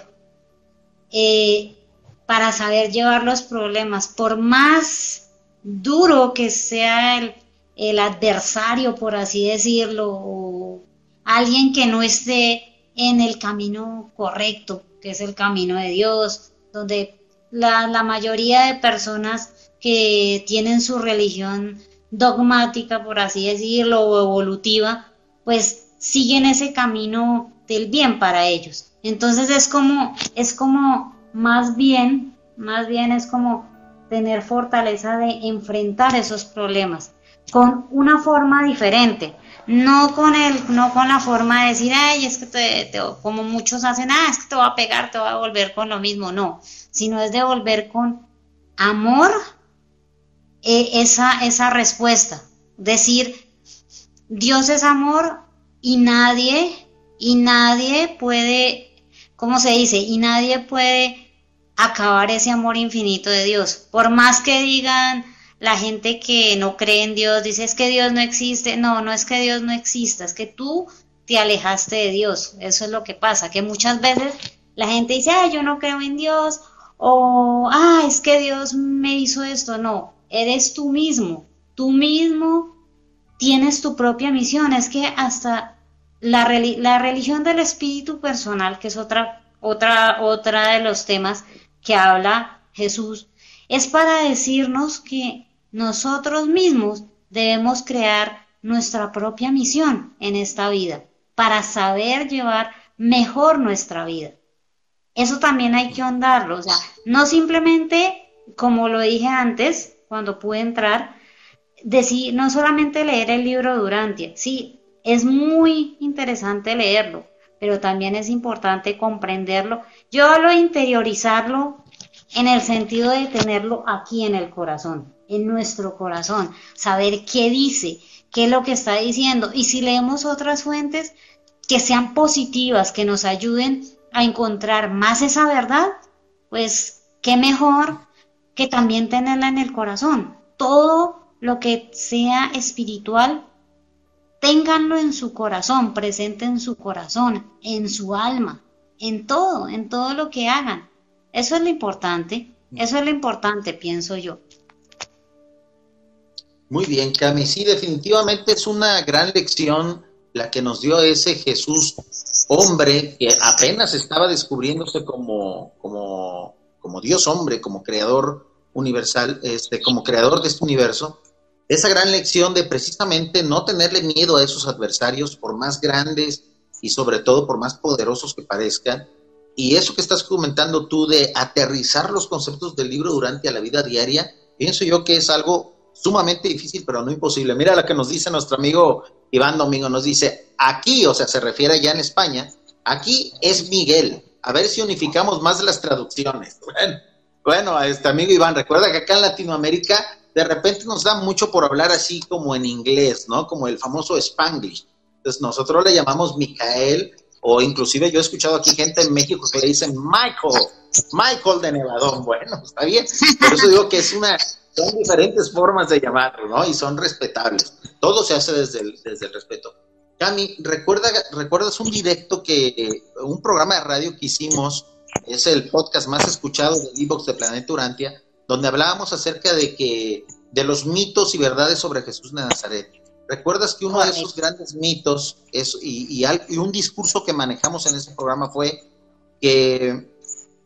eh, para saber llevar los problemas. Por más duro que sea el, el adversario, por así decirlo, o alguien que no esté en el camino correcto, que es el camino de Dios, donde la, la mayoría de personas que tienen su religión dogmática, por así decirlo, o evolutiva, pues siguen ese camino del bien para ellos. Entonces es como, es como más bien, más bien es como tener fortaleza de enfrentar esos problemas con una forma diferente, no con el, no con la forma de decir, ay, es que te, te, como muchos hacen, ah, es que te voy a pegar, te voy a volver con lo mismo, no, sino es de volver con amor. Esa, esa respuesta, decir, Dios es amor y nadie, y nadie puede, ¿cómo se dice? Y nadie puede acabar ese amor infinito de Dios. Por más que digan la gente que no cree en Dios, dice, es que Dios no existe. No, no es que Dios no exista, es que tú te alejaste de Dios. Eso es lo que pasa, que muchas veces la gente dice, ay, yo no creo en Dios, o, ah, es que Dios me hizo esto. No. Eres tú mismo, tú mismo tienes tu propia misión. Es que hasta la, relig- la religión del espíritu personal, que es otra otra, otra de los temas que habla Jesús, es para decirnos que nosotros mismos debemos crear nuestra propia misión en esta vida, para saber llevar mejor nuestra vida. Eso también hay que ahondarlo, o sea, no simplemente, como lo dije antes, cuando pude entrar, decir, no solamente leer el libro de Urantia, sí, es muy interesante leerlo, pero también es importante comprenderlo, yo hablo de interiorizarlo en el sentido de tenerlo aquí en el corazón, en nuestro corazón, saber qué dice, qué es lo que está diciendo, y si leemos otras fuentes que sean positivas, que nos ayuden a encontrar más esa verdad, pues qué mejor que también tenerla en el corazón. Todo lo que sea espiritual, ténganlo en su corazón, presente en su corazón, en su alma, en todo, en todo lo que hagan. Eso es lo importante, eso es lo importante, pienso yo. Muy bien, Cami, sí, definitivamente es una gran lección la que nos dio ese Jesús hombre que apenas estaba descubriéndose como, como, como Dios hombre, como creador universal, este, como creador de este universo, esa gran lección de precisamente no tenerle miedo a esos adversarios, por más grandes y sobre todo por más poderosos que parezcan, y eso que estás comentando tú de aterrizar los conceptos del libro durante la vida diaria, pienso yo que es algo sumamente difícil, pero no imposible. Mira lo que nos dice nuestro amigo Iván Domingo, nos dice, aquí, o sea, se refiere ya en España, aquí es Miguel, a ver si unificamos más las traducciones. Bueno, bueno, este amigo Iván, recuerda que acá en Latinoamérica de repente nos da mucho por hablar así como en inglés, ¿no? Como el famoso Spanglish. Entonces nosotros le llamamos Micael, o inclusive yo he escuchado aquí gente en México que le dicen Michael, Micael de Nebadón. Bueno, está bien, por eso digo que es una... Son diferentes formas de llamarlo, ¿no? Y son respetables. Todo se hace desde el, desde el respeto. Cami, recuerda, ¿recuerdas un directo que... Eh, un programa de radio que hicimos, es el podcast más escuchado del iVoox de Planeta Urantia, donde hablábamos acerca de que... de los mitos y verdades sobre Jesús de Nazaret. ¿Recuerdas que uno de esos grandes mitos, es, y, y, y un discurso que manejamos en ese programa fue que...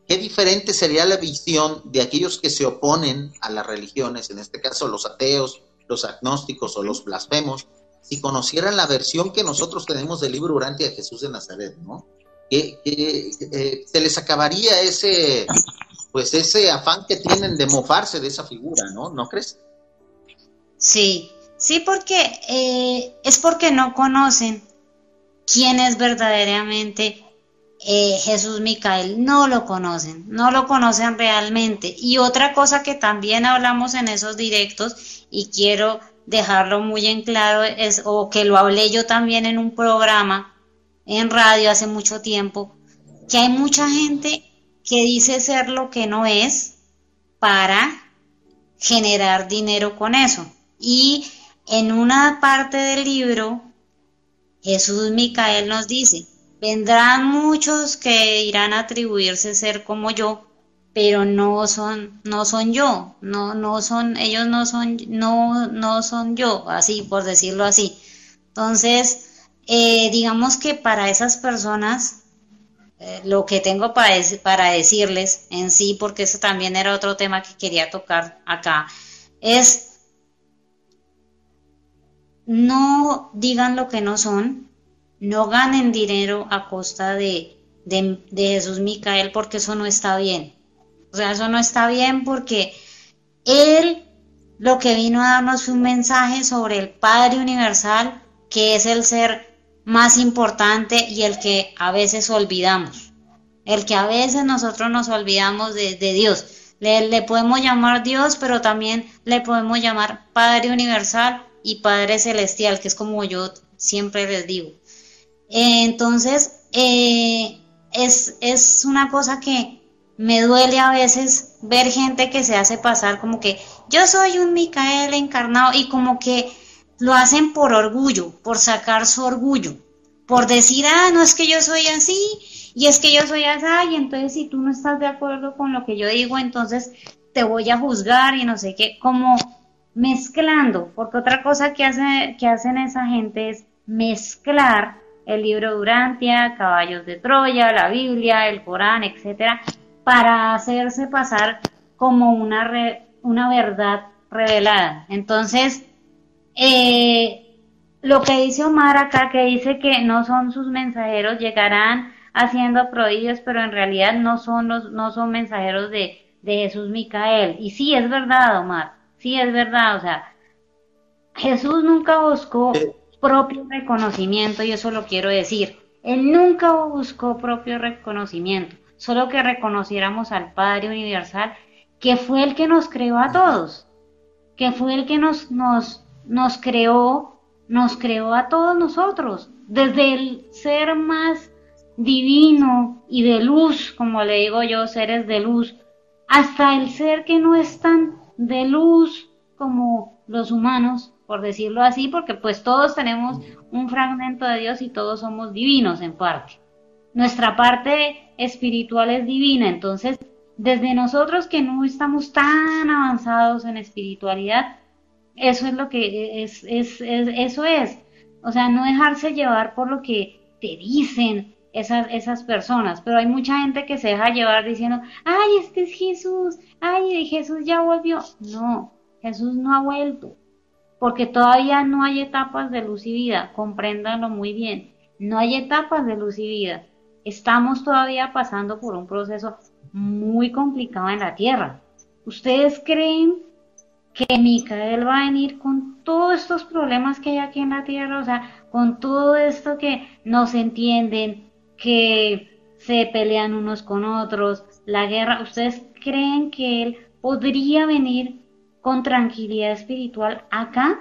¿Qué diferente sería la visión de aquellos que se oponen a las religiones, en este caso los ateos, los agnósticos o los blasfemos, si conocieran la versión que nosotros tenemos del libro Urantia de Jesús de Nazaret, ¿no? Que, que, que se les acabaría ese, pues ese afán que tienen de mofarse de esa figura, ¿no? ¿No crees? Sí, sí, porque eh, es porque no conocen quién es verdaderamente Eh, Jesús Micael, no lo conocen, no lo conocen realmente. Y otra cosa que también hablamos en esos directos, y quiero dejarlo muy en claro, es, o que lo hablé yo también en un programa en radio hace mucho tiempo, que hay mucha gente que dice ser lo que no es para generar dinero con eso. Y en una parte del libro, Jesús Micael nos dice: vendrán muchos que irán a atribuirse ser como yo, pero no son, no son yo, no, no son, ellos no son, no, no son yo, así por decirlo así. Entonces, eh, digamos que para esas personas, eh, lo que tengo para, dec- para decirles en sí, porque eso también era otro tema que quería tocar acá, es no digan lo que no son. No ganen dinero a costa de, de, de Jesús Micael, porque eso no está bien. O sea, eso no está bien, porque él lo que vino a darnos fue un mensaje sobre el Padre Universal, que es el ser más importante y el que a veces olvidamos. El que a veces nosotros nos olvidamos de, de Dios. Le, le podemos llamar Dios, pero también le podemos llamar Padre Universal y Padre Celestial, que es como yo siempre les digo. Entonces, eh, es, es una cosa que me duele a veces ver gente que se hace pasar como que yo soy un Micael encarnado, y como que lo hacen por orgullo, por sacar su orgullo, por decir, ah, no, es que yo soy así, y es que yo soy así, y entonces si tú no estás de acuerdo con lo que yo digo, entonces te voy a juzgar y no sé qué, como mezclando, porque otra cosa que, hace, que hacen esa gente es mezclar el libro de Urantia, Caballos de Troya, la Biblia, el Corán, etcétera, para hacerse pasar como una, re, una verdad revelada. Entonces, eh, lo que dice Omar acá, que dice que no son sus mensajeros, llegarán haciendo prodigios, pero en realidad no son los, no son mensajeros de, de Jesús Micael. Y sí, es verdad, Omar, sí es verdad, o sea, Jesús nunca buscó propio reconocimiento, y eso lo quiero decir. Él nunca buscó propio reconocimiento, solo que reconociéramos al Padre Universal, que fue el que nos creó a todos, que fue el que nos, nos, nos creó, nos creó a todos nosotros, desde el ser más divino y de luz, como le digo yo, seres de luz, hasta el ser que no es tan de luz como los humanos, por decirlo así, porque pues todos tenemos un fragmento de Dios y todos somos divinos en parte. Nuestra parte espiritual es divina, entonces desde nosotros que no estamos tan avanzados en espiritualidad, eso es lo que es, es, es eso es, o sea, no dejarse llevar por lo que te dicen esas, esas personas, pero hay mucha gente que se deja llevar diciendo, ay, este es Jesús, ay, Jesús ya volvió. No, Jesús no ha vuelto, porque todavía no hay etapas de luz y vida, compréndanlo muy bien, no hay etapas de luz y vida, estamos todavía pasando por un proceso muy complicado en la tierra. ¿Ustedes creen que Micael va a venir con todos estos problemas que hay aquí en la tierra? O sea, con todo esto que no se entienden, que se pelean unos con otros, la guerra, ¿ustedes creen que él podría venir con tranquilidad espiritual acá?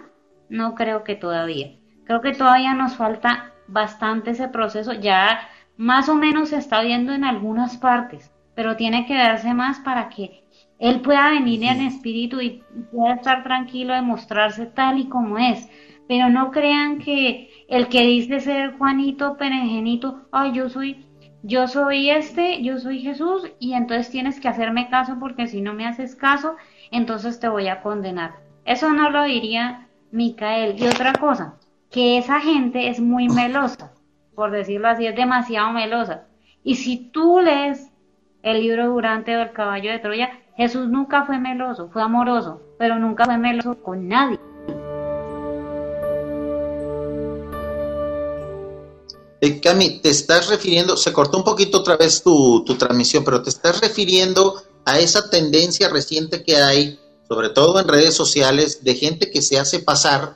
No creo que todavía. Creo que todavía nos falta bastante ese proceso. Ya más o menos se está viendo en algunas partes, pero tiene que verse más para que él pueda venir en espíritu y pueda estar tranquilo de mostrarse tal y como es. Pero no crean que el que dice ser Juanito Perengenito, ay, yo soy, yo soy este, yo soy Jesús, y entonces tienes que hacerme caso, porque si no me haces caso, entonces te voy a condenar. Eso no lo diría Micael. Y otra cosa, que esa gente es muy melosa, por decirlo así, es demasiado melosa. Y si tú lees el libro de Urantia o el Caballo de Troya, Jesús nunca fue meloso, fue amoroso, pero nunca fue meloso con nadie. Eh, Cami, te estás refiriendo, se cortó un poquito otra vez tu, tu transmisión, pero te estás refiriendo a esa tendencia reciente que hay, sobre todo en redes sociales, de gente que se hace pasar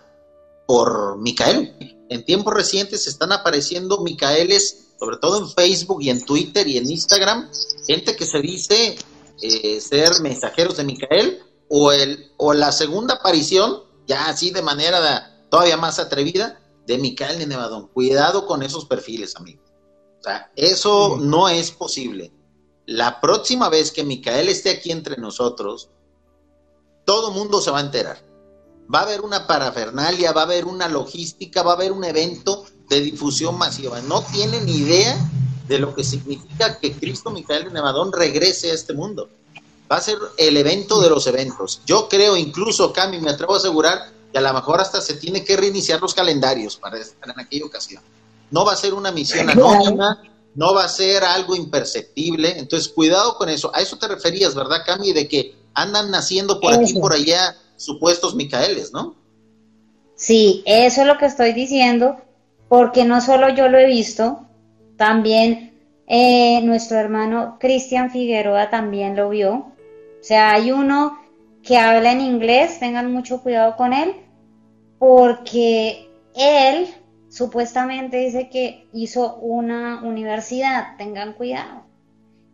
por Micael. En tiempos recientes están apareciendo Micaeles, sobre todo en Facebook y en Twitter y en Instagram, gente que se dice eh, ser mensajeros de Micael, o, el, o la segunda aparición, ya así de manera todavía más atrevida, de Micael de Nebadón. Cuidado con esos perfiles, amigos. O sea, eso sí no es posible. La próxima vez que Micael esté aquí entre nosotros, todo mundo se va a enterar. Va a haber una parafernalia, va a haber una logística, va a haber un evento de difusión masiva. No tienen idea de lo que significa que Cristo Micael de Nebadón regrese a este mundo. Va a ser el evento de los eventos. Yo creo, incluso, Cami, me atrevo a asegurar que a lo mejor hasta se tiene que reiniciar los calendarios para estar en aquella ocasión. No va a ser una misión anónima, no va a ser algo imperceptible. Entonces, cuidado con eso. A eso te referías, ¿verdad, Cami? De que andan naciendo por eso, aquí, por allá, supuestos Micaeles, ¿no? Sí, eso es lo que estoy diciendo, porque no solo yo lo he visto, también eh, nuestro hermano Cristian Figueroa también lo vio. O sea, hay uno que habla en inglés, tengan mucho cuidado con él, porque él supuestamente dice que hizo una universidad, tengan cuidado.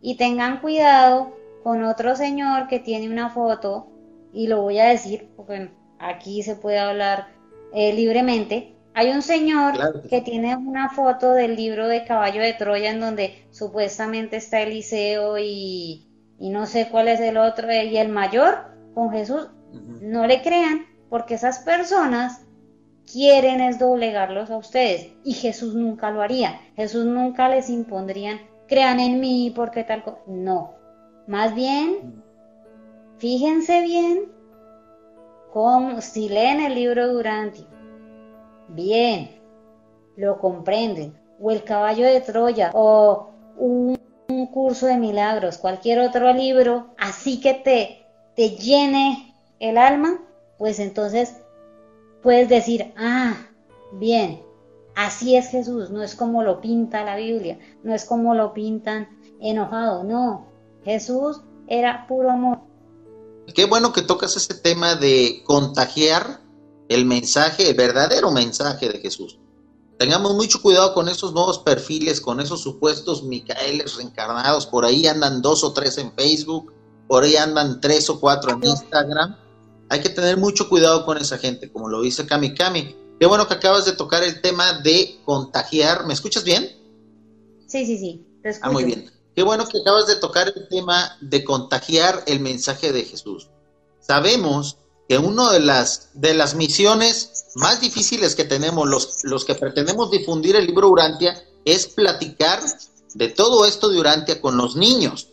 Y tengan cuidado con otro señor que tiene una foto, y lo voy a decir porque aquí se puede hablar eh, libremente. Hay un señor claro que tiene una foto del libro de Caballo de Troya, en donde supuestamente está Eliseo y, y no sé cuál es el otro, y el mayor con Jesús. Uh-huh. No le crean, porque esas personas quieren es doblegarlos a ustedes, y Jesús nunca lo haría. Jesús nunca les impondrían, crean en mí porque tal cosa. No, más bien fíjense bien con, si leen el libro de Urantia bien, lo comprenden, o el Caballo de Troya, o un, un curso de milagros, cualquier otro libro, así que te, te llene el alma, pues entonces puedes decir, ah, bien, así es Jesús, no es como lo pinta la Biblia, no es como lo pintan enojado, no, Jesús era puro amor. Qué bueno que tocas ese tema de contagiar el mensaje, el verdadero mensaje de Jesús. Tengamos mucho cuidado con esos nuevos perfiles, con esos supuestos Micaeles reencarnados. Por ahí andan dos o tres en Facebook, por ahí andan tres o cuatro en Instagram. Hay que tener mucho cuidado con esa gente, como lo dice Cami Cami. Qué bueno que acabas de tocar el tema de contagiar. ¿Me escuchas bien? Sí, sí, sí. Te escucho. Ah, muy bien. Qué bueno que acabas de tocar el tema de contagiar el mensaje de Jesús. Sabemos que una de las, de las misiones más difíciles que tenemos, los, los que pretendemos difundir el libro Urantia, es platicar de todo esto de Urantia con los niños.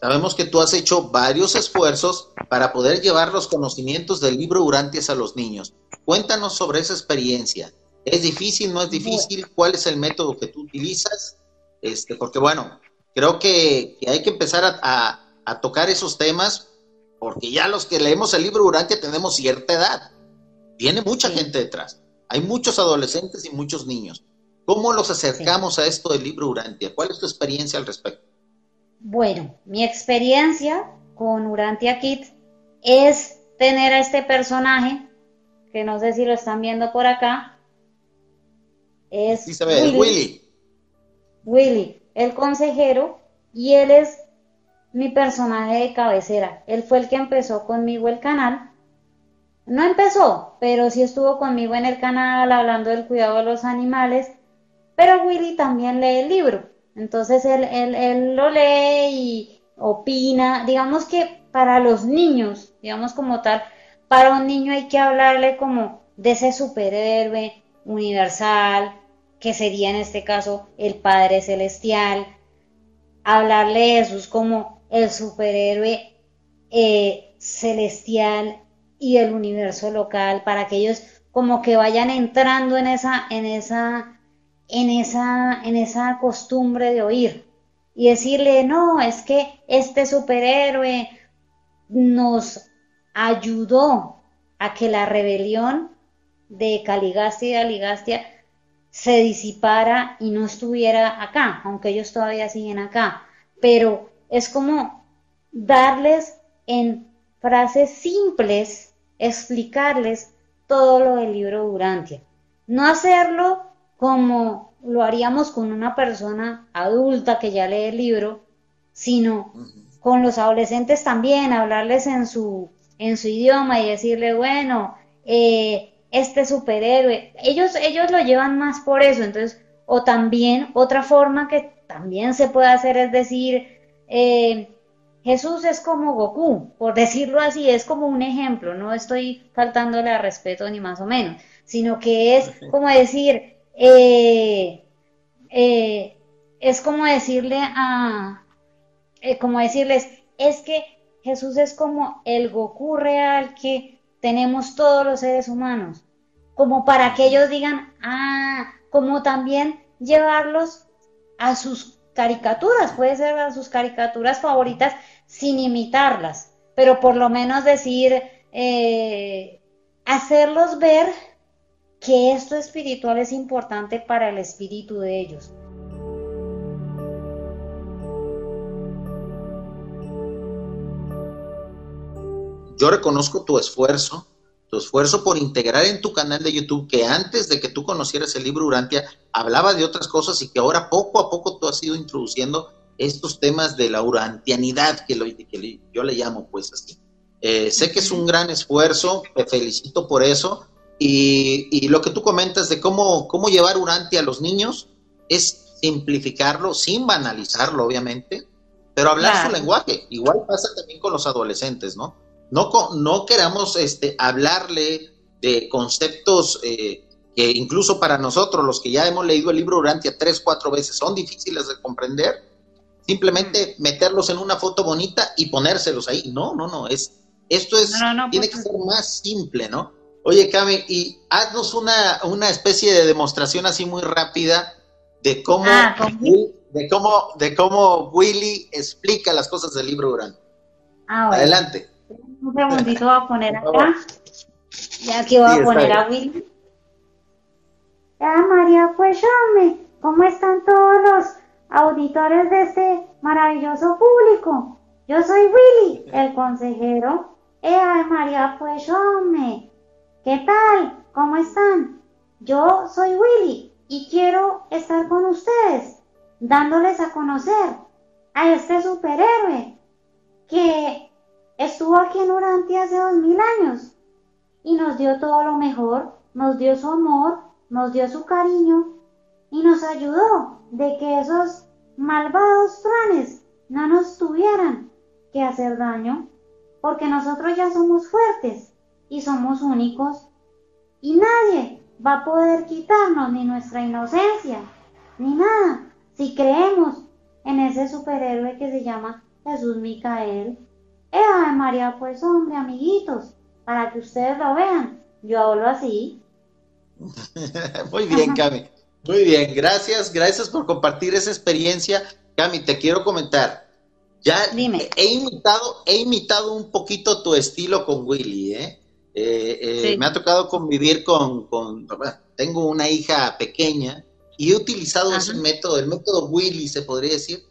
Sabemos que tú has hecho varios esfuerzos para poder llevar los conocimientos del libro Urantia a los niños. Cuéntanos sobre esa experiencia. ¿Es difícil, no es difícil? ¿Cuál es el método que tú utilizas? Este, porque bueno, creo que, que hay que empezar a, a, a tocar esos temas, porque ya los que leemos el libro Urantia tenemos cierta edad. Tiene mucha sí. gente detrás. Hay muchos adolescentes y muchos niños. ¿Cómo los acercamos sí. a esto del libro Urantia? ¿Cuál es tu experiencia al respecto? Bueno, mi experiencia con Urantia Kit es tener a este personaje, que no sé si lo están viendo por acá. Es sí se ve, Willy. Willy. Willy, el consejero, y él es mi personaje de cabecera. Él fue el que empezó conmigo el canal. No empezó, pero sí estuvo conmigo en el canal hablando del cuidado de los animales. Pero Willy también lee el libro. Entonces él, él, él lo lee y opina. Digamos que para los niños, digamos como tal, para un niño hay que hablarle como de ese superhéroe universal, que sería en este caso el Padre Celestial. Hablarle de Jesús como el superhéroe eh, celestial y el universo local, para que ellos como que vayan entrando en esa, en esa, en esa, en esa costumbre de oír y decirle, no, es que este superhéroe nos ayudó a que la rebelión de Caligastia y Daligastia se disipara y no estuviera acá, aunque ellos todavía siguen acá, pero es como darles en frases simples, explicarles todo lo del libro Urantia, no hacerlo como lo haríamos con una persona adulta que ya lee el libro, sino con los adolescentes también, hablarles en su, en su idioma y decirle, bueno, eh, este superhéroe, ellos, ellos lo llevan más por eso. Entonces, o también, otra forma que también se puede hacer es decir, eh, Jesús es como Goku, por decirlo así, es como un ejemplo, no estoy faltándole al respeto ni más o menos, sino que es como decir, eh, eh, es como decirle a, eh, como decirles, es que Jesús es como el Goku real que tenemos todos los seres humanos, como para que ellos digan, ah, como también llevarlos a sus caricaturas, puede ser a sus caricaturas favoritas sin imitarlas, pero por lo menos decir, eh, hacerlos ver que esto espiritual es importante para el espíritu de ellos. Yo reconozco tu esfuerzo, tu esfuerzo por integrar en tu canal de YouTube, que antes de que tú conocieras el libro Urantia, hablaba de otras cosas y que ahora poco a poco tú has ido introduciendo estos temas de la urantianidad, que, lo, que yo le llamo pues así. Eh, sé que es un gran esfuerzo, te felicito por eso, y, y lo que tú comentas de cómo, cómo llevar Urantia a los niños es simplificarlo, sin banalizarlo obviamente, pero hablar claro. su lenguaje. Igual pasa también con los adolescentes, ¿no? No, no queramos este, hablarle de conceptos eh, que incluso para nosotros, los que ya hemos leído el libro Urantia tres, cuatro veces, son difíciles de comprender. Simplemente meterlos en una foto bonita y ponérselos ahí. No, no, no. Es, esto es, no, no, no, tiene porque... que ser más simple, ¿no? Oye, Cami, y haznos una, una especie de demostración así muy rápida de cómo, ah, Will, de cómo, de cómo Willy explica las cosas del libro Urantia. Ah, bueno. Adelante. Un segundito voy a poner acá. Ya que voy sí, a poner a Willy. Ya, María, pues llame. ¿Cómo están todos los auditores de este maravilloso público? Yo soy Willy, el consejero. Eh, María, pues llame. ¿Qué tal? ¿Cómo están? Yo soy Willy y quiero estar con ustedes, dándoles a conocer a este superhéroe que estuvo aquí en Urantia hace dos mil años y nos dio todo lo mejor, nos dio su amor, nos dio su cariño y nos ayudó de que esos malvados truanes no nos tuvieran que hacer daño, porque nosotros ya somos fuertes y somos únicos y nadie va a poder quitarnos ni nuestra inocencia ni nada si creemos en ese superhéroe que se llama Jesús Micael. ¡Eva de María! Pues hombre, amiguitos, para que ustedes lo vean, yo hablo así. Muy bien, Cami. Muy bien, gracias, gracias por compartir esa experiencia. Cami, te quiero comentar. Ya Dime. He imitado, he imitado un poquito tu estilo con Willy, ¿eh? eh, eh sí. Me ha tocado convivir con, con, tengo una hija pequeña y he utilizado Ajá. ese método, el método Willy, se podría decir,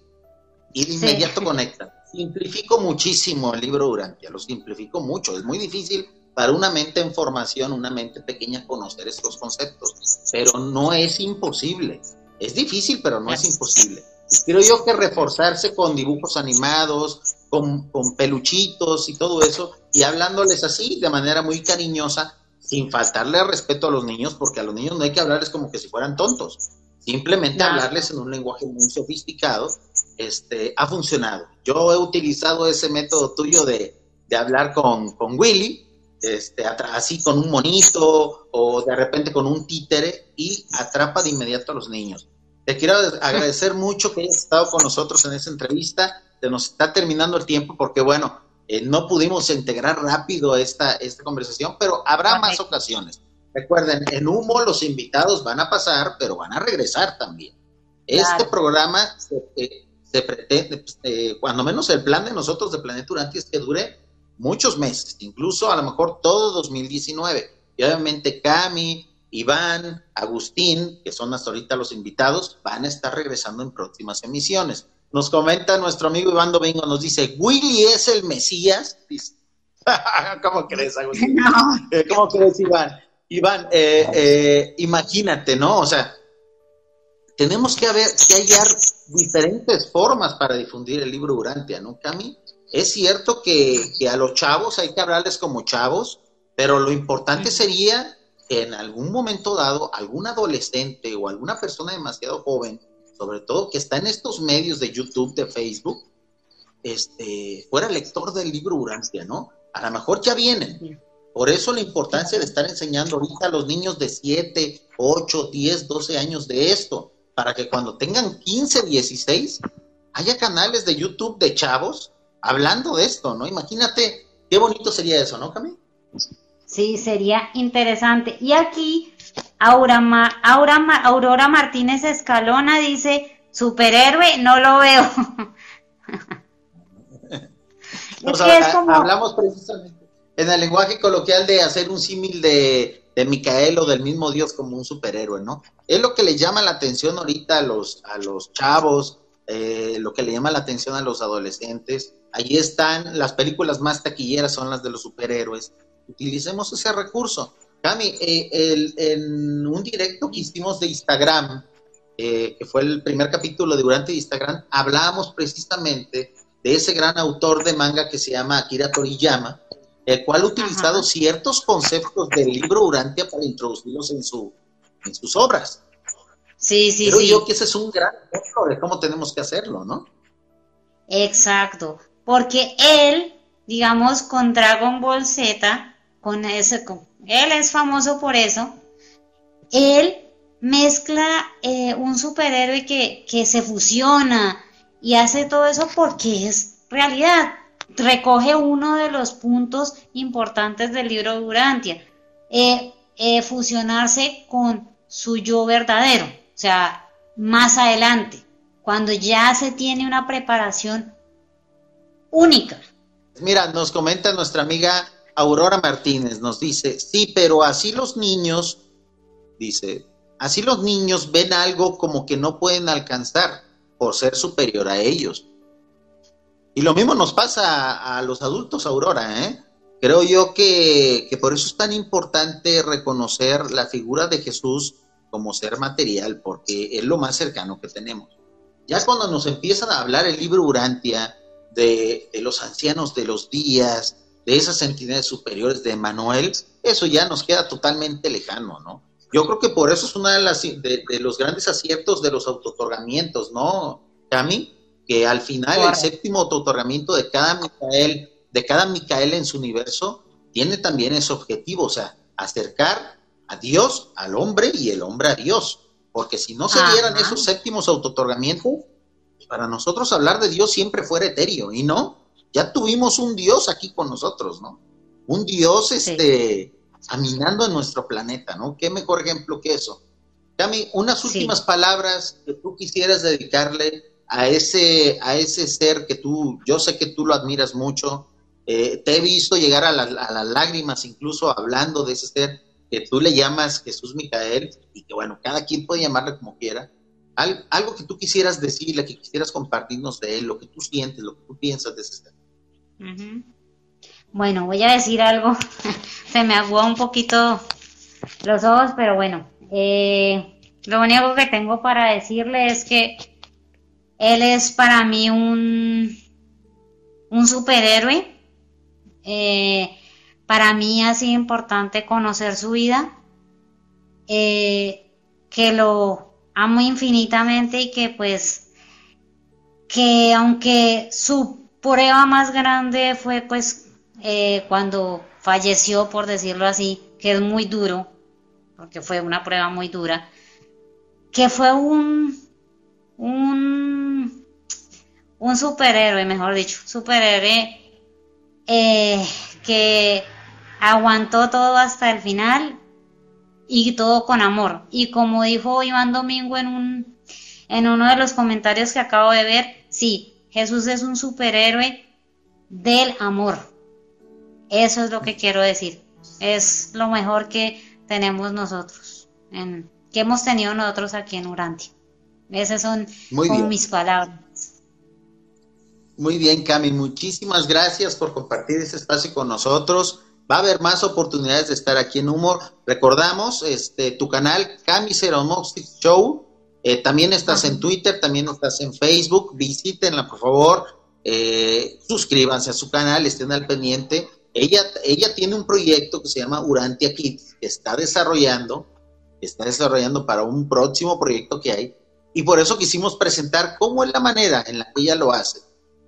y de inmediato sí. conecta. Simplifico muchísimo el libro Urantia, lo simplifico mucho, es muy difícil para una mente en formación, una mente pequeña, conocer estos conceptos, pero no es imposible, es difícil, pero no es imposible. Y creo yo que reforzarse con dibujos animados, con, con peluchitos y todo eso, y hablándoles así, de manera muy cariñosa, sin faltarle respeto a los niños, porque a los niños no hay que hablarles como que si fueran tontos, simplemente no. hablarles en un lenguaje muy sofisticado, este, ha funcionado. Yo he utilizado ese método tuyo de, de hablar con, con Willy, este, así con un monito o de repente con un títere y atrapa de inmediato a los niños. Te quiero agradecer mucho que hayas estado con nosotros en esta entrevista. Se nos está terminando el tiempo porque, bueno, eh, no pudimos integrar rápido esta, esta conversación, pero habrá Perfecto. Más ocasiones. Recuerden, en Humo los invitados van a pasar, pero van a regresar también. Claro. Este programa se, eh, se pretende, eh, cuando menos el plan de nosotros de Planeta Urantia es que dure muchos meses, incluso a lo mejor todo dos mil diecinueve. Y obviamente Cami, Iván, Agustín, que son hasta ahorita los invitados, van a estar regresando en próximas emisiones. Nos comenta nuestro amigo Iván Domingo, nos dice, ¿Willy es el Mesías? Dice, ¿cómo crees, Agustín? No. ¿Cómo crees, Iván? Iván, eh, eh, imagínate, ¿no? O sea, tenemos que, haber, que hallar diferentes formas para difundir el libro Urantia, ¿no, Cami? Es cierto que, que a los chavos hay que hablarles como chavos, pero lo importante sería que en algún momento dado, algún adolescente o alguna persona demasiado joven, sobre todo que está en estos medios de YouTube, de Facebook, este, fuera lector del libro Urantia, ¿no? A lo mejor ya vienen. Por eso la importancia de estar enseñando ahorita a los niños de siete, ocho, diez, doce años de esto, para que cuando tengan quince, dieciséis, haya canales de YouTube de chavos hablando de esto, ¿no? Imagínate qué bonito sería eso, ¿no, Cami? Sí, sería interesante. Y aquí, Aura Ma, Aura Ma, Aurora Martínez Escalona dice, superhéroe, no lo veo. No, es o sea, que es como... Hablamos precisamente en el lenguaje coloquial de hacer un símil de, de Micael o del mismo Dios como un superhéroe, ¿no? Es lo que le llama la atención ahorita a los, a los chavos, eh, lo que le llama la atención a los adolescentes. Allí están, las películas más taquilleras son las de los superhéroes. Utilicemos ese recurso. Cami, eh, el, en un directo que hicimos de Instagram, eh, que fue el primer capítulo de Urantia de Instagram, hablábamos precisamente de ese gran autor de manga que se llama Akira Toriyama, el cual ha utilizado Ajá. ciertos conceptos del libro Urantia para introducirlos en, su, en sus obras. Sí, sí, Creo sí. Creo yo que ese es un gran ejemplo de cómo tenemos que hacerlo, ¿no? Exacto, porque él, digamos, con Dragon Ball Z, con ese, con, él es famoso por eso, él mezcla eh, un superhéroe que, que se fusiona y hace todo eso porque es realidad. Recoge uno de los puntos importantes del libro Urantia, eh, eh, fusionarse con su yo verdadero, o sea, más adelante, cuando ya se tiene una preparación única. Mira, nos comenta nuestra amiga Aurora Martínez, nos dice, sí, pero así los niños, dice, así los niños ven algo como que no pueden alcanzar por ser superior a ellos. Y lo mismo nos pasa a, a los adultos, Aurora, ¿eh? Creo yo que, que por eso es tan importante reconocer la figura de Jesús como ser material, porque es lo más cercano que tenemos. Ya cuando nos empiezan a hablar el libro Urantia, de, de los ancianos de los días, de esas entidades superiores de Manuel, eso ya nos queda totalmente lejano, ¿no? Yo creo que por eso es uno de, las, de, de los grandes aciertos de los autotorgamientos, ¿no, Cami? Que al final claro. El séptimo autotorgamiento de cada Micael, de cada Micael en su universo, tiene también ese objetivo, o sea, acercar a Dios al hombre y el hombre a Dios. Porque si no se dieran Ajá. esos séptimos autotorgamientos, para nosotros hablar de Dios siempre fuera etéreo, y no, ya tuvimos un Dios aquí con nosotros, ¿no? Un Dios, este... Sí. caminando en nuestro planeta, ¿no? ¿Qué mejor ejemplo que eso? Cami, unas últimas sí. palabras que tú quisieras dedicarle a ese, a ese ser que tú, yo sé que tú lo admiras mucho, eh, te he visto llegar a, la, a las lágrimas incluso hablando de ese ser que tú le llamas Jesús Micael, y que bueno, cada quien puede llamarle como quiera. Al, algo que tú quisieras decirle, que quisieras compartirnos de él, lo que tú sientes, lo que tú piensas de ese ser. Uh-huh. Bueno, voy a decir algo, se me aguó un poquito los ojos, pero bueno, eh, lo único que tengo para decirle es que él es para mí un, un superhéroe. Eh, para mí ha sido importante conocer su vida, eh, que lo amo infinitamente y que pues, que aunque su prueba más grande fue pues, Eh, cuando falleció, por decirlo así, que es muy duro, porque fue una prueba muy dura, que fue un un, un superhéroe, mejor dicho, superhéroe eh, que aguantó todo hasta el final y todo con amor. Y como dijo Iván Domingo en un en uno de los comentarios que acabo de ver, sí, Jesús es un superhéroe del amor. Eso es lo que quiero decir. Es lo mejor que tenemos nosotros, en, que hemos tenido nosotros aquí en Urantia. Esas son, son mis palabras. Muy bien, Cami. Muchísimas gracias por compartir este espacio con nosotros. Va a haber más oportunidades de estar aquí en Humor. Recordamos este tu canal, Cami Ceromoxis Show. Eh, también estás Ajá. en Twitter, también estás en Facebook. Visítenla, por favor. Eh, suscríbanse a su canal, estén al pendiente. Ella, ella tiene un proyecto que se llama Urantia Kit, que está desarrollando, está desarrollando para un próximo proyecto que hay, y por eso quisimos presentar cómo es la manera en la que ella lo hace.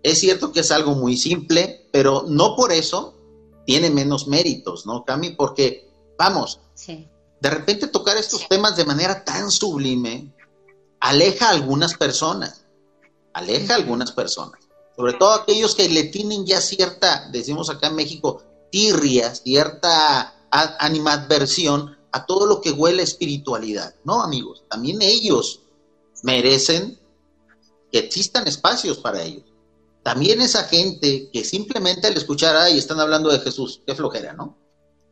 Es cierto que es algo muy simple, pero no por eso tiene menos méritos, ¿no, Cami? Porque, vamos, sí. de repente tocar estos sí. temas de manera tan sublime aleja a algunas personas, aleja sí. a algunas personas. Sobre todo aquellos que le tienen ya cierta, decimos acá en México, tirria, cierta animadversión a todo lo que huele a espiritualidad, ¿no, amigos? También ellos merecen que existan espacios para ellos. También esa gente que simplemente al escuchar, ay, están hablando de Jesús, qué flojera, ¿no?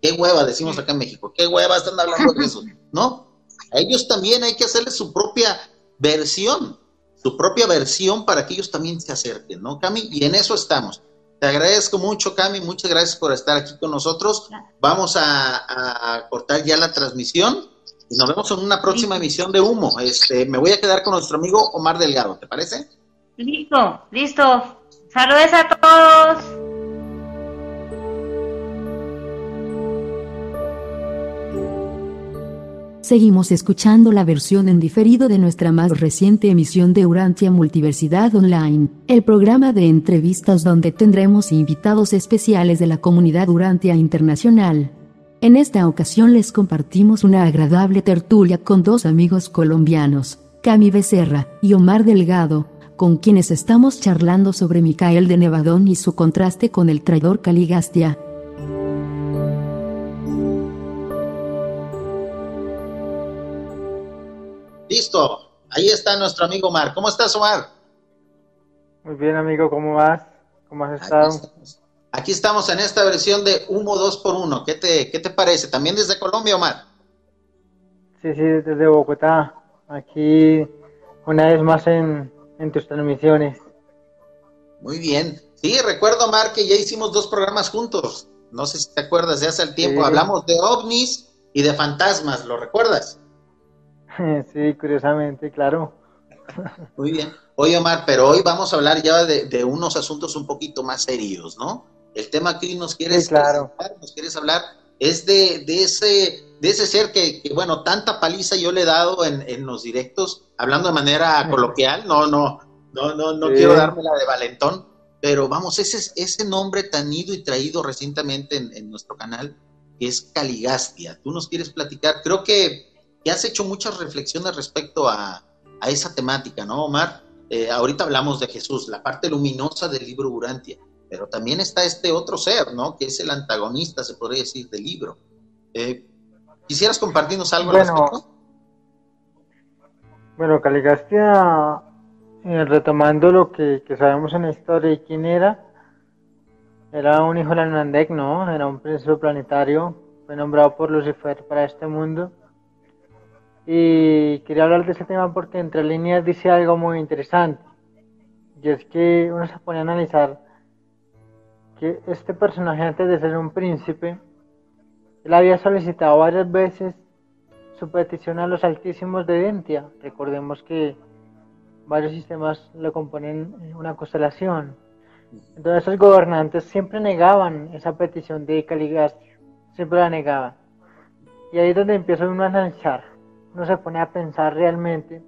Qué hueva, decimos acá en México, qué hueva están hablando de Jesús, ¿no? A ellos también hay que hacerles su propia versión, su propia versión para que ellos también se acerquen, ¿no, Cami? Y en eso estamos. Te agradezco mucho, Cami, muchas gracias por estar aquí con nosotros. Vamos a, a cortar ya la transmisión y nos vemos en una próxima emisión de Humo. Este, me voy a quedar con nuestro amigo Omar Delgado, ¿te parece? Listo, listo. Saludos a todos. Seguimos escuchando la versión en diferido de nuestra más reciente emisión de Urantia Multiversidad Online, el programa de entrevistas donde tendremos invitados especiales de la comunidad Urantia Internacional. En esta ocasión les compartimos una agradable tertulia con dos amigos colombianos, Cami Becerra y Omar Delgado, con quienes estamos charlando sobre Micael de Nebadón y su contraste con el traidor Caligastia. Listo, Ahí está nuestro amigo Omar. ¿Cómo estás, Omar? Muy bien, amigo. ¿Cómo vas? ¿Cómo has estado? Aquí estamos, Aquí estamos en esta versión de Humo dos por uno. ¿Qué te, qué te parece? ¿También desde Colombia, Omar? Sí, sí, desde Bogotá. Aquí una vez más en, en tus transmisiones. Muy bien. Sí, recuerdo, Omar, que ya hicimos dos programas juntos. No sé si te acuerdas de hace el tiempo. Sí. Hablamos de ovnis y de fantasmas. ¿Lo recuerdas? Sí, curiosamente, claro. Muy bien. Oye, Omar, pero hoy vamos a hablar ya de, de unos asuntos un poquito más serios, ¿no? El tema que hoy nos quieres, sí, claro. nos quieres hablar es de, de, ese, de ese ser que, que, bueno, tanta paliza yo le he dado en, en los directos, hablando de manera coloquial, no, no, no, no, no sí. quiero dármela de valentón, pero vamos, ese, ese nombre tan ido y traído recientemente en, en nuestro canal, que es Caligastia. Tú nos quieres platicar, creo que Y has hecho muchas reflexiones respecto a, a esa temática, ¿no, Omar? Eh, ahorita hablamos de Jesús, la parte luminosa del libro Urantia, pero también está este otro ser, ¿no? Que es el antagonista, se podría decir, del libro. Eh, ¿Quisieras compartirnos algo bueno, al respecto? Bueno, Caligastia, eh, retomando lo que, que sabemos en la historia y quién era, era un hijo de Almandec, ¿no? Era un príncipe planetario, fue nombrado por Lucifer para este mundo. Y quería hablar de ese tema porque entre líneas dice algo muy interesante. Y es que uno se pone a analizar que este personaje, antes de ser un príncipe, él había solicitado varias veces su petición a los altísimos de Urantia. Recordemos que varios sistemas lo componen una constelación. Entonces los gobernantes siempre negaban esa petición de Caligastia, siempre la negaban. Y ahí es donde empieza uno a analizar. Uno se pone a pensar realmente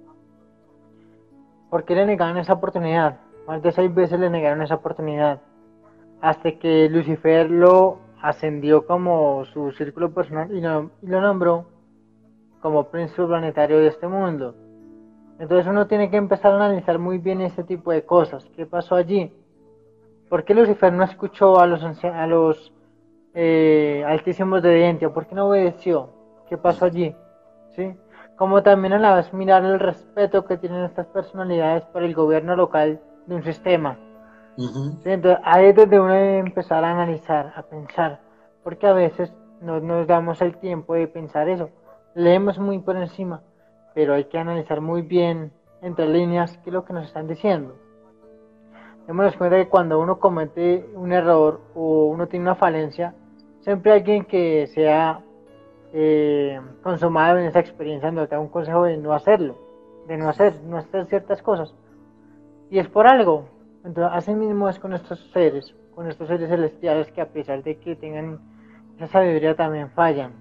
por qué le negaron esa oportunidad. Más de seis veces le negaron esa oportunidad, hasta que Lucifer lo ascendió como su círculo personal y lo, y lo nombró como príncipe planetario de este mundo. Entonces uno tiene que empezar a analizar muy bien este tipo de cosas. ¿Qué pasó allí? ¿Por qué Lucifer no escuchó a los, a los eh, altísimos de Urantia? ¿Por qué no obedeció? ¿Qué pasó allí? ¿Sí? Como también a la vez mirar el respeto que tienen estas personalidades por el gobierno local de un sistema. Uh-huh. ¿Sí? Entonces, ahí es donde uno debe empezar a analizar, a pensar, porque a veces no nos damos el tiempo de pensar eso. Leemos muy por encima, pero hay que analizar muy bien, entre líneas, qué es lo que nos están diciendo. Démonos cuenta que cuando uno comete un error o uno tiene una falencia, siempre hay alguien que sea... Eh, consumado en esa experiencia, donde te da un consejo de no hacerlo, de no hacer, no hacer ciertas cosas, y es por algo. Entonces, así mismo es con estos seres, con estos seres celestiales que, a pesar de que tengan esa sabiduría, también fallan.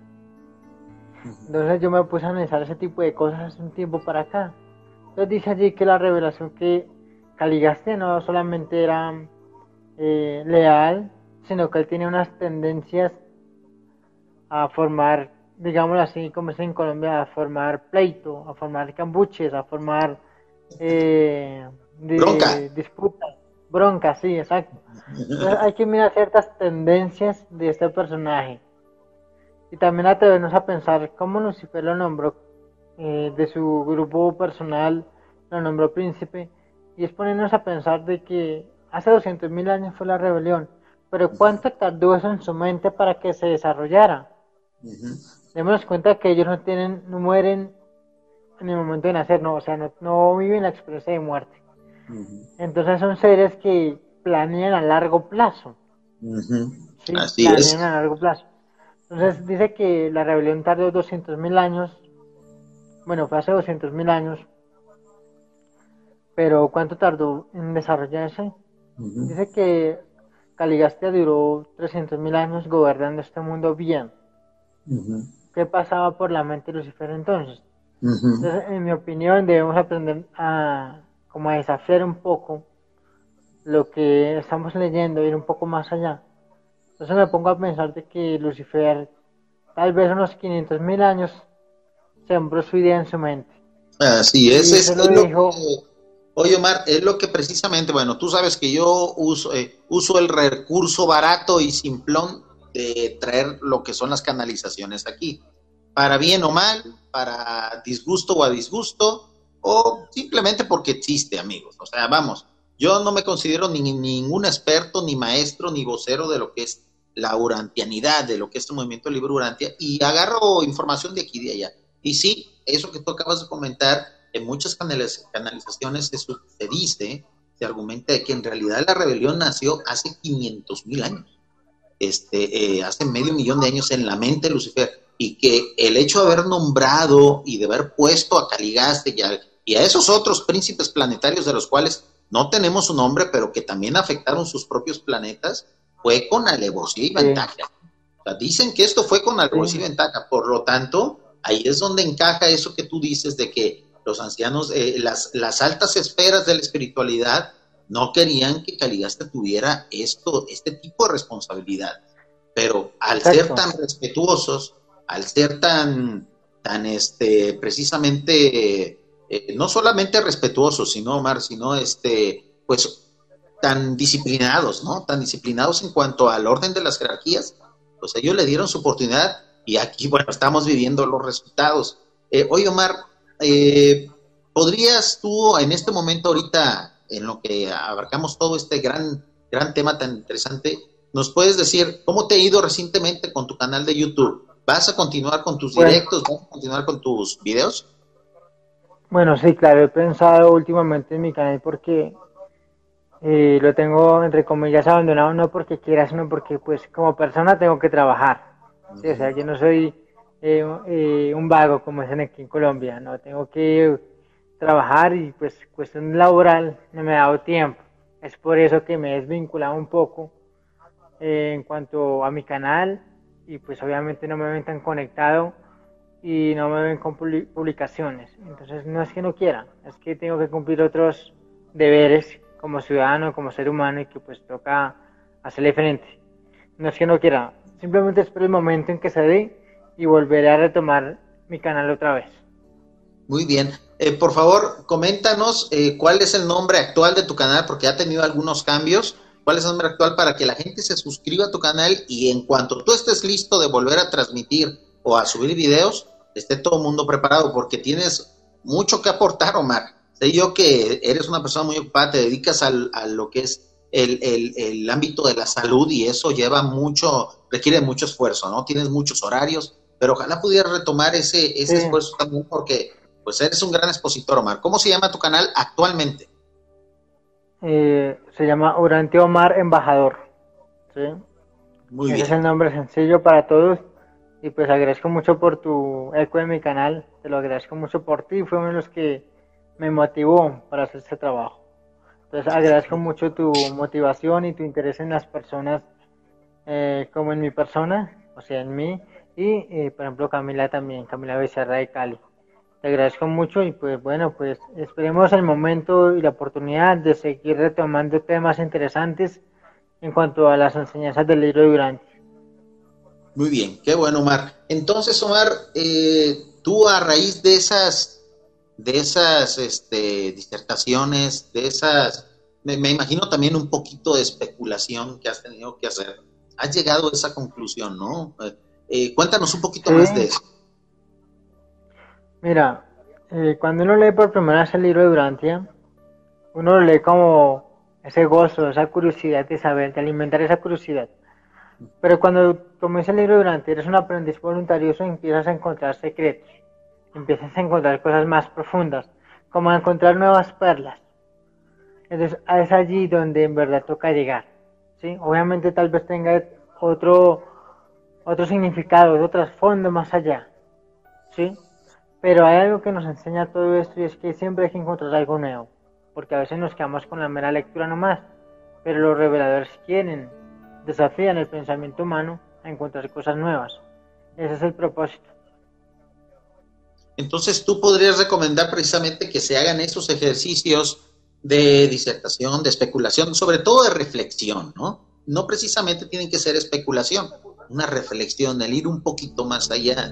Entonces, yo me puse a analizar ese tipo de cosas hace un tiempo para acá. Entonces, dice allí que la revelación que Caligastia no solamente era eh, leal, sino que él tenía unas tendencias a formar, digámoslo así, como es en Colombia, a formar pleito, a formar cambuches, a formar eh, di, bronca. disputas, broncas, sí, exacto. Entonces, hay que mirar ciertas tendencias de este personaje y también atrevernos a pensar cómo Lucifer lo nombró, eh, de su grupo personal, lo nombró príncipe, y es ponernos a pensar de que hace doscientos mil años fue la rebelión, pero cuánto tardó eso en su mente para que se desarrollara. Uh-huh. Démonos cuenta que ellos no tienen, no mueren en el momento de nacer, no, o sea, no, no viven la experiencia de muerte. Uh-huh. Entonces son seres que planean a largo plazo. Uh-huh. Sí, Así planean es. a largo plazo. Entonces dice que la rebelión tardó doscientos mil años, bueno, fue hace doscientos mil años, pero ¿cuánto tardó en desarrollarse? Uh-huh. Dice que Caligastia duró trescientos mil años gobernando este mundo bien. Uh-huh. ¿Qué pasaba por la mente de Lucifer entonces? Uh-huh. Entonces, en mi opinión, debemos aprender a, como a desafiar un poco lo que estamos leyendo, ir un poco más allá. Entonces me pongo a pensar de que Lucifer, tal vez unos quinientos mil años, sembró su idea en su mente. Así es, es lo que dijo. Oye, Omar, es lo que precisamente, bueno, tú sabes que yo uso, eh, uso el recurso barato y simplón de traer lo que son las canalizaciones aquí. Para bien o mal, para disgusto o a disgusto, o simplemente porque existe, amigos. O sea, vamos, yo no me considero ni, ni ningún experto, ni maestro, ni vocero de lo que es la urantianidad, de lo que es el movimiento libre Urantia, y agarro información de aquí y de allá. Y sí, eso que tú acabas de comentar, en muchas canaliz canalizaciones se, se dice, se argumenta de que en realidad la rebelión nació hace quinientos mil años, este, eh, hace medio millón de años en la mente de Lucifer, y que el hecho de haber nombrado y de haber puesto a Caligastia y a, y a esos otros príncipes planetarios de los cuales no tenemos su nombre, pero que también afectaron sus propios planetas, fue con alevosía y ventaja. O sea, dicen que esto fue con alevosía y ventaja, por lo tanto, ahí es donde encaja eso que tú dices de que los ancianos, eh, las, las altas esferas de la espiritualidad no querían que Caligastia tuviera esto, este tipo de responsabilidad. Pero al Exacto. ser tan respetuosos, al ser tan, tan este, precisamente, eh, no solamente respetuosos, sino, Omar, sino este, pues, tan disciplinados, ¿no? Tan disciplinados en cuanto al orden de las jerarquías, pues ellos le dieron su oportunidad y aquí, bueno, estamos viviendo los resultados. Eh, oye, Omar, eh, ¿podrías tú en este momento ahorita, en lo que abarcamos todo este gran, gran tema tan interesante, nos puedes decir cómo te ha ido recientemente con tu canal de YouTube? ¿Vas a continuar con tus directos? Bueno, ¿vas a continuar con tus videos? Bueno, sí, claro, he pensado últimamente en mi canal porque... Eh, lo tengo, entre comillas, abandonado, no porque quiera, sino porque, pues, como persona tengo que trabajar. ¿Sí? O sea, yo no soy eh, eh, un vago, como dicen aquí en Colombia, ¿no? Tengo que trabajar y, pues, cuestión laboral no me ha dado tiempo. Es por eso que me he desvinculado un poco eh, en cuanto a mi canal y, pues, obviamente no me ven tan conectado y no me ven con publicaciones. Entonces, no es que no quiera, es que tengo que cumplir otros deberes como ciudadano, como ser humano, y que pues toca hacerle frente. No es que no quiera, simplemente espero el momento en que se dé y volveré a retomar mi canal otra vez. Muy bien, eh, por favor, coméntanos eh, cuál es el nombre actual de tu canal, porque ha tenido algunos cambios. ¿Cuál es el nombre actual para que la gente se suscriba a tu canal y en cuanto tú estés listo de volver a transmitir o a subir videos, esté todo el mundo preparado, porque tienes mucho que aportar, Omar? Sé yo que eres una persona muy ocupada, te dedicas al, a lo que es el, el, el ámbito de la salud y eso lleva mucho, requiere mucho esfuerzo, ¿no? Tienes muchos horarios, pero ojalá pudieras retomar ese, ese sí. esfuerzo también porque pues eres un gran expositor, Omar. ¿Cómo se llama tu canal actualmente? Eh, se llama Urante Omar Embajador. ¿Sí? Muy Ese bien. Es el nombre sencillo para todos y pues agradezco mucho por tu eco en mi canal, te lo agradezco mucho por ti, fue uno de los que me motivó para hacer este trabajo. Entonces agradezco mucho tu motivación y tu interés en las personas eh, como en mi persona, o sea, en mí, y eh, por ejemplo Camila también, Camila Becerra de Cali. Te agradezco mucho y pues bueno, pues esperemos el momento y la oportunidad de seguir retomando temas interesantes en cuanto a las enseñanzas del libro de Urantia. Muy bien, qué bueno, Omar. Entonces, Omar, eh, tú a raíz de esas... de esas este, disertaciones, de esas, me, me imagino también un poquito de especulación que has tenido que hacer. Has llegado a esa conclusión, ¿no? Eh, cuéntanos un poquito sí. más de eso. Mira, eh, cuando uno lee por primera vez el libro de Urantia, uno lo lee como ese gozo, esa curiosidad de saber, de alimentar esa curiosidad. Pero cuando tomas el libro de Urantia, eres un aprendiz voluntarioso y empiezas a encontrar secretos. Empiezas a encontrar cosas más profundas, como a encontrar nuevas perlas. Entonces es allí donde en verdad toca llegar, ¿sí? Obviamente tal vez tenga otro, otro significado, otro trasfondo más allá, ¿sí? Pero hay algo que nos enseña todo esto y es que siempre hay que encontrar algo nuevo, porque a veces nos quedamos con la mera lectura nomás, pero los reveladores quieren, desafían el pensamiento humano a encontrar cosas nuevas. Ese es el propósito. Entonces, tú podrías recomendar precisamente que se hagan esos ejercicios de disertación, de especulación, sobre todo de reflexión, ¿no? No precisamente tienen que ser especulación, una reflexión, el ir un poquito más allá.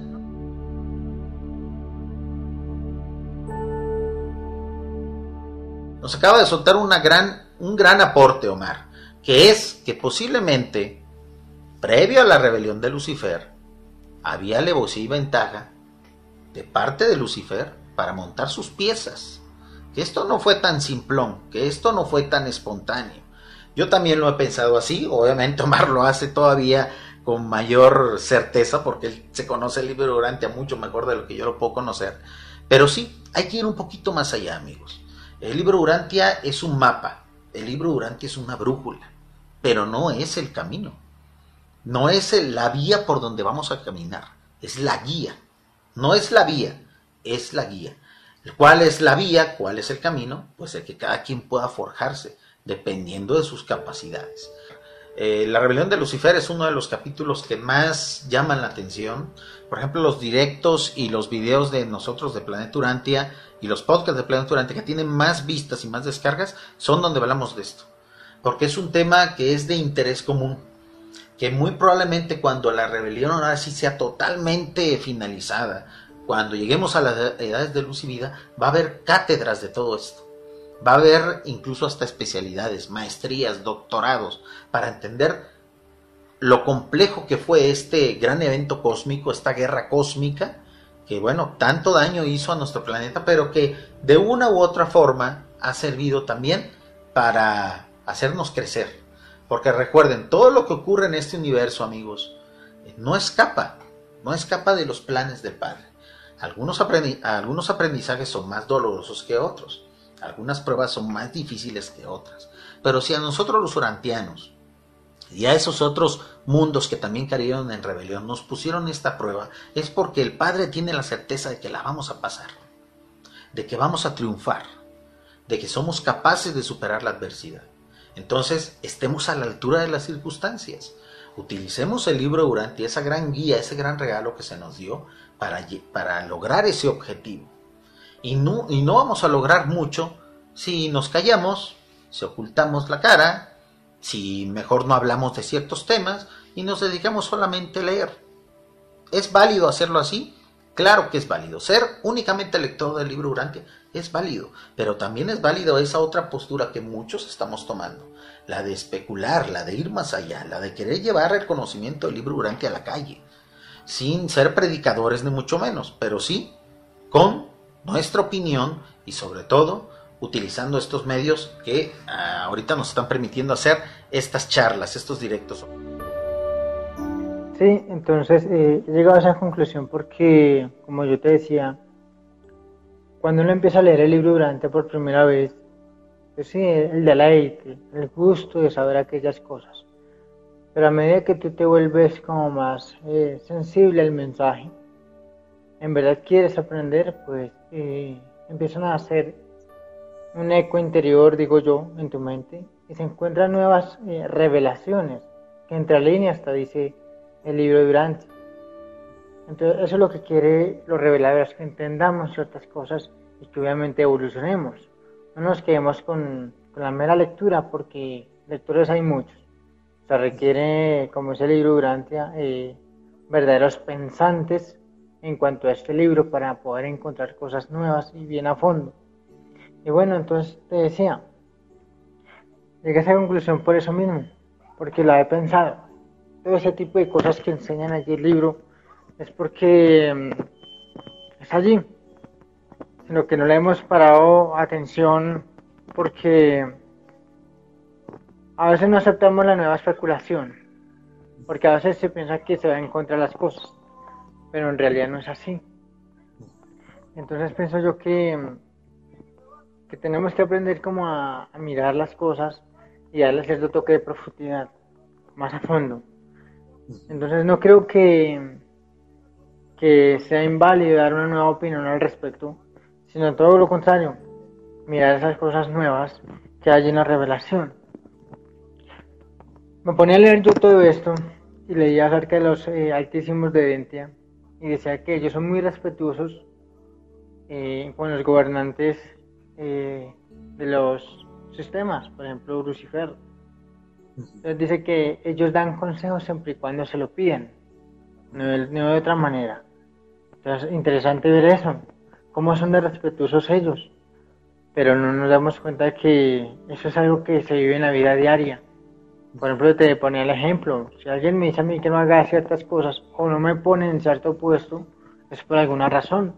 Nos acaba de soltar una gran, un gran aporte, Omar, que es que posiblemente, previo a la rebelión de Lucifer, había alevosía y ventaja de parte de Lucifer para montar sus piezas. Que esto no fue tan simplón, que esto no fue tan espontáneo. Yo también lo he pensado así, obviamente Omar lo hace todavía con mayor certeza porque él se conoce el libro de Urantia mucho mejor de lo que yo lo puedo conocer. Pero sí, hay que ir un poquito más allá, amigos. El libro Urantia es un mapa, el libro Urantia es una brújula, pero no es el camino. No es la vía por donde vamos a caminar, es la guía. No es la vía, es la guía. ¿Cuál es la vía? ¿Cuál es el camino? Pues el que cada quien pueda forjarse, dependiendo de sus capacidades. Eh, la rebelión de Lucifer es uno de los capítulos que más llaman la atención. Por ejemplo, los directos y los videos de nosotros de Planeta Urantia y los podcasts de Planeta Urantia que tienen más vistas y más descargas son donde hablamos de esto. Porque es un tema que es de interés común, que muy probablemente cuando la rebelión ahora sí sea totalmente finalizada, cuando lleguemos a las edades de luz y vida, va a haber cátedras de todo esto. Va a haber incluso hasta especialidades, maestrías, doctorados, para entender lo complejo que fue este gran evento cósmico, esta guerra cósmica, que bueno, tanto daño hizo a nuestro planeta, pero que de una u otra forma ha servido también para hacernos crecer. Porque recuerden, todo lo que ocurre en este universo, amigos, no escapa, no escapa de los planes del Padre. Algunos, aprendi- algunos aprendizajes son más dolorosos que otros, algunas pruebas son más difíciles que otras. Pero si a nosotros los urantianos y a esos otros mundos que también cayeron en rebelión nos pusieron esta prueba, es porque el Padre tiene la certeza de que la vamos a pasar, de que vamos a triunfar, de que somos capaces de superar la adversidad. Entonces, estemos a la altura de las circunstancias. Utilicemos el libro Urantia, esa gran guía, ese gran regalo que se nos dio para, para lograr ese objetivo. Y no, y no vamos a lograr mucho si nos callamos, si ocultamos la cara, si mejor no hablamos de ciertos temas y nos dedicamos solamente a leer. ¿Es válido hacerlo así? Claro que es válido. Ser únicamente lector del libro Urantia es válido, pero también es válido esa otra postura que muchos estamos tomando, la de especular, la de ir más allá, la de querer llevar el conocimiento del libro Urantia a la calle, sin ser predicadores ni mucho menos, pero sí con nuestra opinión y sobre todo utilizando estos medios que ah, ahorita nos están permitiendo hacer estas charlas, estos directos. Sí, entonces eh, he llegado a esa conclusión porque, como yo te decía, cuando uno empieza a leer el libro Urantia por primera vez, pues sí, el deleite, el gusto de saber aquellas cosas. Pero a medida que tú te vuelves como más eh, sensible al mensaje, en verdad quieres aprender, pues eh, empiezan a hacer un eco interior, digo yo, en tu mente, y se encuentran nuevas eh, revelaciones, que entre líneas hasta dice el libro Urantia. Entonces eso es lo que quiere los reveladores, que entendamos ciertas cosas y que obviamente evolucionemos. No nos quedemos con, con la mera lectura, porque lectores hay muchos. O sea, requiere, como es el libro Urantia, eh, verdaderos pensantes en cuanto a este libro para poder encontrar cosas nuevas y bien a fondo. Y bueno, entonces te decía, llegué a esa conclusión por eso mismo, porque la he pensado. Todo ese tipo de cosas que enseñan allí el libro es porque es allí, sino que no le hemos parado atención porque a veces no aceptamos la nueva especulación, porque a veces se piensa que se va a encontrar las cosas, pero en realidad no es así. Entonces pienso yo que, que tenemos que aprender como a, a mirar las cosas y darle cierto toque de profundidad, más a fondo. Entonces no creo que que sea inválido dar una nueva opinión al respecto, sino todo lo contrario, mirar esas cosas nuevas que hay en la revelación. Me ponía a leer yo todo esto y leía acerca de los eh, altísimos de Urantia y decía que ellos son muy respetuosos eh, con los gobernantes eh, de los sistemas, por ejemplo Lucifer. Entonces dice que ellos dan consejos siempre y cuando se lo piden, no de, no de otra manera. Entonces, interesante ver eso, cómo son de respetuosos ellos, pero no nos damos cuenta de que eso es algo que se vive en la vida diaria. Por ejemplo, te ponía el ejemplo, si alguien me dice a mí que no haga ciertas cosas o no me pone en cierto puesto, es por alguna razón.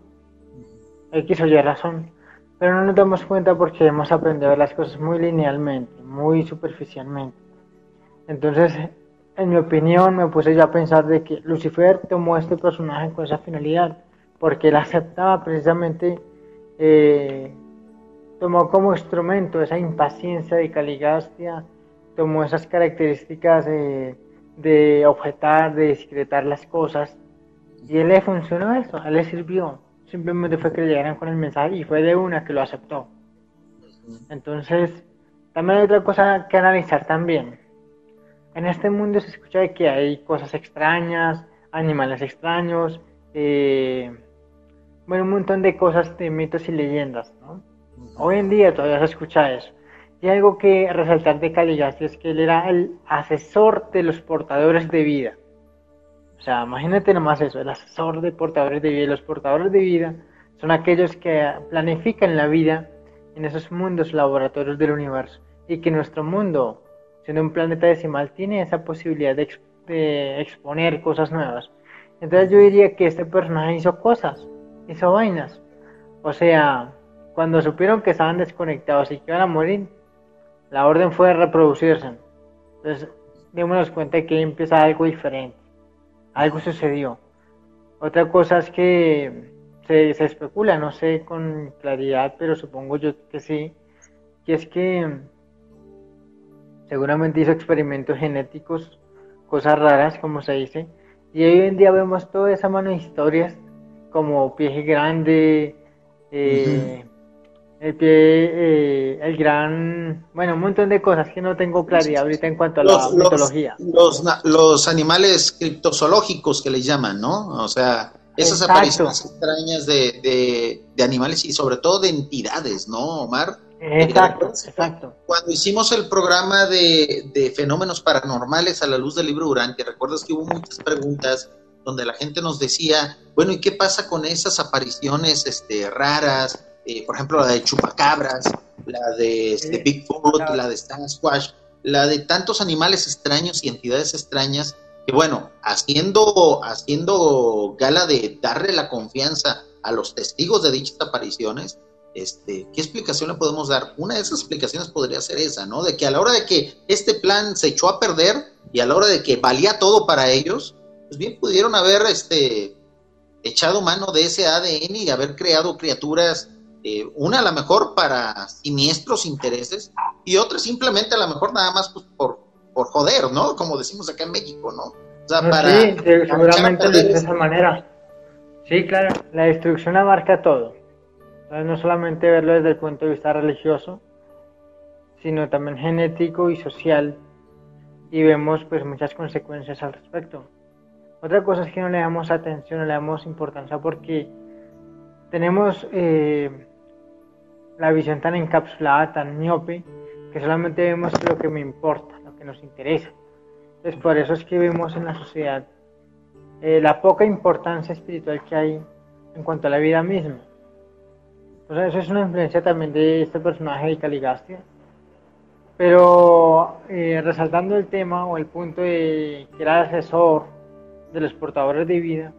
X o Y razón, pero no nos damos cuenta porque hemos aprendido las cosas muy linealmente, muy superficialmente. Entonces, en mi opinión, me puse ya a pensar de que Lucifer tomó este personaje con esa finalidad, porque él aceptaba precisamente, eh, tomó como instrumento esa impaciencia de Caligastia, tomó esas características eh, de objetar, de discretar las cosas, y él le funcionó eso, a él le sirvió. Simplemente fue que le llegaran con el mensaje y fue de una que lo aceptó. Entonces, también hay otra cosa que analizar también. En este mundo se escucha de que hay cosas extrañas, animales extraños, eh, bueno, un montón de cosas de mitos y leyendas, ¿no? Hoy en día todavía se escucha eso. Y algo que resaltar de Caligastia es que él era el asesor de los portadores de vida. O sea, imagínate nomás eso, el asesor de portadores de vida. Y los portadores de vida son aquellos que planifican la vida en esos mundos laboratorios del universo. Y que nuestro mundo, siendo un planeta decimal, tiene esa posibilidad de, exp de exponer cosas nuevas. Entonces yo diría que este personaje hizo cosas, hizo vainas. O sea, cuando supieron que estaban desconectados y que iban a morir, la orden fue de reproducirse. Entonces, démonos cuenta de que empieza algo diferente. Algo sucedió. Otra cosa es que se, se especula, no sé con claridad, pero supongo yo que sí, que es que seguramente hizo experimentos genéticos, cosas raras, como se dice, y hoy en día vemos toda esa mano de historias, como Pie Grande, eh, el pie, eh, el gran, bueno, un montón de cosas que no tengo claridad ahorita en cuanto a la los, mitología. Los, los, los animales criptozoológicos que les llaman, ¿no? O sea, esas Exacto. apariciones extrañas de, de, de animales y sobre todo de entidades, ¿no, Omar? Exacto, exacto. Cuando hicimos el programa de, de fenómenos paranormales a la luz del libro Urantia, ¿recuerdas que hubo muchas preguntas donde la gente nos decía, bueno, ¿y qué pasa con esas apariciones este, raras? Eh, por ejemplo, la de Chupacabras, la de este, Bigfoot, claro. la de Sasquatch, la de tantos animales extraños y entidades extrañas, que bueno, haciendo, haciendo gala de darle la confianza a los testigos de dichas apariciones, este, ¿qué explicación le podemos dar? Una de esas explicaciones podría ser esa, ¿no? De que a la hora de que este plan se echó a perder y a la hora de que valía todo para ellos, pues bien pudieron haber este, echado mano de ese A D N y haber creado criaturas. Eh, una a lo mejor para siniestros intereses y otra simplemente a lo mejor nada más pues, por, por joder, ¿no? Como decimos acá en México, ¿no? O sea, no, para... Sí, para seguramente de esa manera. Sí, claro, la destrucción abarca todo. Entonces, no solamente verlo desde el punto de vista religioso, sino también genético y social, y vemos pues muchas consecuencias al respecto. Otra cosa es que no le damos atención, no le damos importancia porque tenemos... Eh, la visión tan encapsulada, tan miope, que solamente vemos lo que me importa, lo que nos interesa. Entonces por eso es que vemos en la sociedad eh, la poca importancia espiritual que hay en cuanto a la vida misma. Entonces eso es una influencia también de este personaje de Caligastia. Pero eh, resaltando el tema o el punto de que era asesor de los portadores de vida,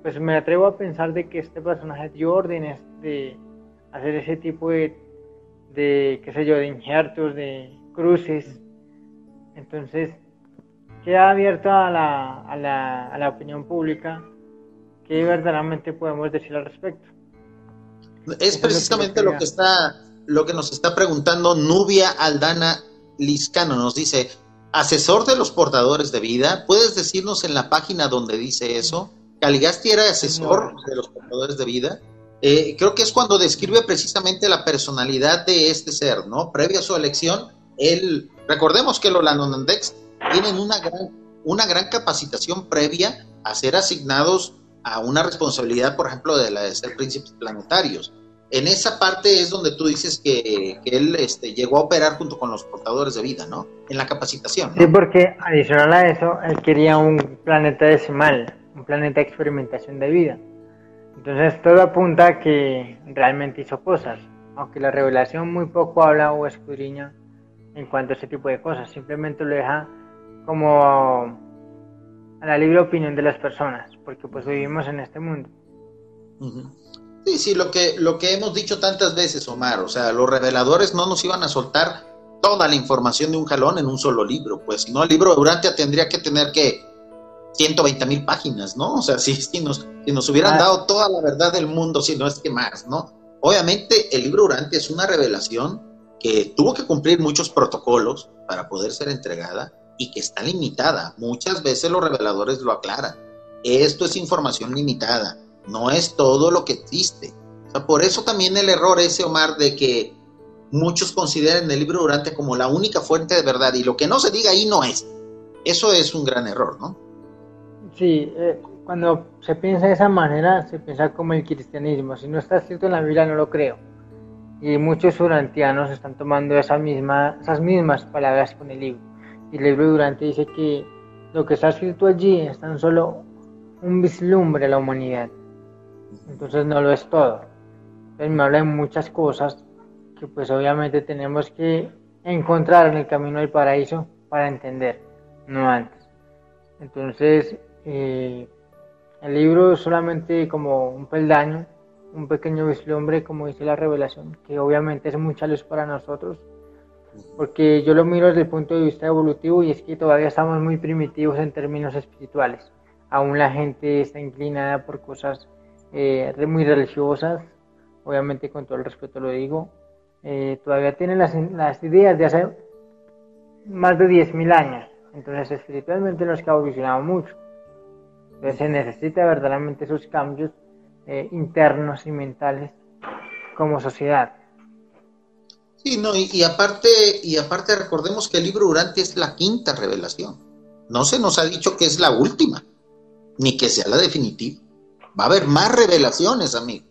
pues me atrevo a pensar de que este personaje dio órdenes de hacer ese tipo de, de qué sé yo, de injertos, de cruces. Entonces queda abierto a la, a la, a la opinión pública qué verdaderamente podemos decir al respecto. Es Eso precisamente lo que, lo que está lo que nos está preguntando Nubia Aldana Liscano. Nos dice, asesor de los portadores de vida, ¿puedes decirnos en la página donde dice eso? ¿Caligastia era asesor no. de los portadores de vida? Eh, creo que es cuando describe precisamente la personalidad de este ser, ¿no? Previo a su elección, él, recordemos que los Lanonandex tienen una gran, una gran capacitación previa a ser asignados a una responsabilidad, por ejemplo, de la de ser príncipes planetarios. En esa parte es donde tú dices que, que él este, llegó a operar junto con los portadores de vida, ¿no? En la capacitación, ¿no? Sí, porque adicional a eso, él quería un planeta decimal, un planeta de experimentación de vida. Entonces todo apunta a que realmente hizo cosas, aunque la revelación muy poco habla o escudriña en cuanto a ese tipo de cosas, simplemente lo deja como a la libre opinión de las personas, porque pues vivimos en este mundo. Uh-huh. Sí, sí, lo que, lo que hemos dicho tantas veces, Omar, o sea, los reveladores no nos iban a soltar toda la información de un jalón en un solo libro, pues, ¿no? El libro de Urantia tendría que tener, ¿qué? ciento veinte mil páginas, ¿no? O sea, si, si, nos, si nos hubieran claro. dado toda la verdad del mundo, si no es que más, ¿no? Obviamente, el libro Urantia es una revelación que tuvo que cumplir muchos protocolos para poder ser entregada y que está limitada. Muchas veces los reveladores lo aclaran. Esto es información limitada. No es todo lo que existe. O sea, por eso también el error ese, Omar, de que muchos consideran el libro Urantia como la única fuente de verdad, y lo que no se diga ahí no es. Eso es un gran error, ¿no? Sí, eh, cuando se piensa de esa manera, se piensa como el cristianismo. Si no está escrito en la Biblia, no lo creo. Y muchos urantianos están tomando esa misma, esas mismas palabras con el libro. Y el libro Urantia dice que lo que está escrito allí es tan solo un vislumbre a la humanidad. Entonces no lo es todo. Entonces me habla de muchas cosas que pues obviamente tenemos que encontrar en el camino del paraíso para entender, no antes. Entonces eh, el libro es solamente como un peldaño, un pequeño vislumbre, como dice la revelación, que obviamente es mucha luz para nosotros, porque yo lo miro desde el punto de vista evolutivo, y es que todavía estamos muy primitivos en términos espirituales. Aún la gente está inclinada por cosas Eh, muy religiosas, obviamente con todo el respeto lo digo, eh, todavía tienen las, las ideas de hace más de diez mil años. Entonces espiritualmente no es que ha evolucionado mucho. Entonces se necesita verdaderamente esos cambios eh, internos y mentales como sociedad. Sí, no, y, y aparte y aparte recordemos que el libro Urantia es la quinta revelación. No se nos ha dicho que es la última, ni que sea la definitiva. Va a haber más revelaciones, amigo.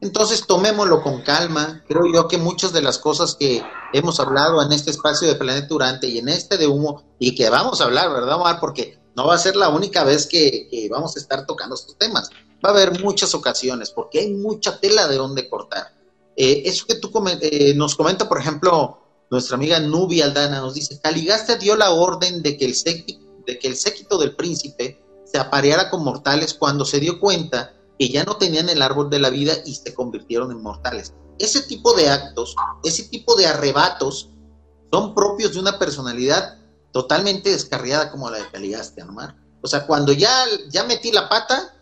Entonces, tomémoslo con calma. Creo yo que muchas de las cosas que hemos hablado en este espacio de Planeta Urantia y en este de humo, y que vamos a hablar, ¿verdad, Omar? Porque no va a ser la única vez que, que vamos a estar tocando estos temas. Va a haber muchas ocasiones, porque hay mucha tela de donde cortar. Eh, eso que tú coment- eh, nos comenta, por ejemplo, nuestra amiga Nubia Aldana, nos dice, Caligastia dio la orden de que el séquito, de que el séquito del príncipe se apareara con mortales cuando se dio cuenta que ya no tenían el árbol de la vida y se convirtieron en mortales. Ese tipo de actos, ese tipo de arrebatos, son propios de una personalidad totalmente descarriada como la de Caligastia, ¿no, Mar? O sea, cuando ya, ya metí la pata,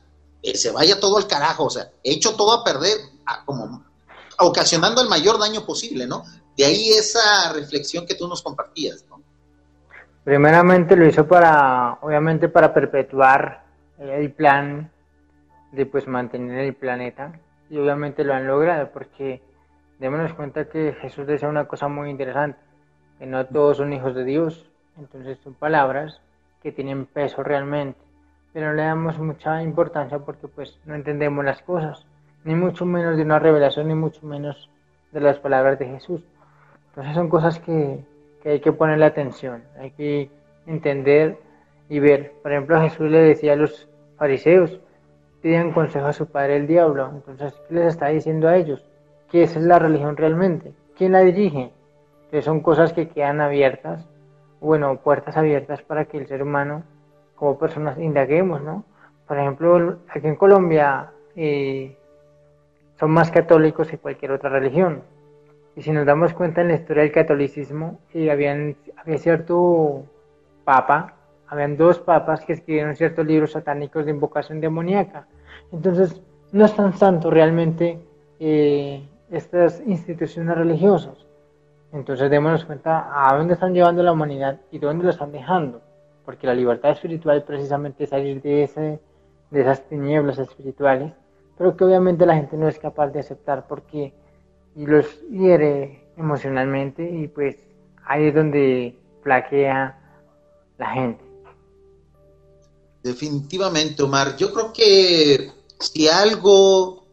eh, se vaya todo al carajo, o sea, echo todo a perder, a, como ocasionando el mayor daño posible, ¿no? De ahí esa reflexión que tú nos compartías, ¿no? Primeramente lo hizo para, obviamente, para perpetuar el plan de pues mantener el planeta, y obviamente lo han logrado, porque démonos cuenta que Jesús decía una cosa muy interesante, que no todos son hijos de Dios. Entonces son palabras que tienen peso realmente, pero no le damos mucha importancia porque pues no entendemos las cosas, ni mucho menos de una revelación, ni mucho menos de las palabras de Jesús. Entonces son cosas que que hay que ponerle atención, hay que entender y ver. Por ejemplo, Jesús le decía a los fariseos, pidan consejo a su padre el diablo. Entonces, ¿qué les está diciendo a ellos? ¿Qué es la religión realmente? ¿Quién la dirige? Entonces son cosas que quedan abiertas, bueno, puertas abiertas para que el ser humano, como personas, indaguemos, ¿no? Por ejemplo, aquí en Colombia eh, son más católicos que cualquier otra religión. Y si nos damos cuenta, en la historia del catolicismo, y habían, había cierto papa, habían dos papas que escribieron ciertos libros satánicos de invocación demoníaca. Entonces, no es tan santo realmente eh, estas instituciones religiosas. Entonces, démonos cuenta a dónde están llevando la humanidad y dónde la están dejando. Porque la libertad espiritual precisamente es salir de, ese, de esas tinieblas espirituales, pero que obviamente la gente no es capaz de aceptar porque y los hiere emocionalmente, y pues ahí es donde flaquea la gente. Definitivamente, Omar. Yo creo que si algo,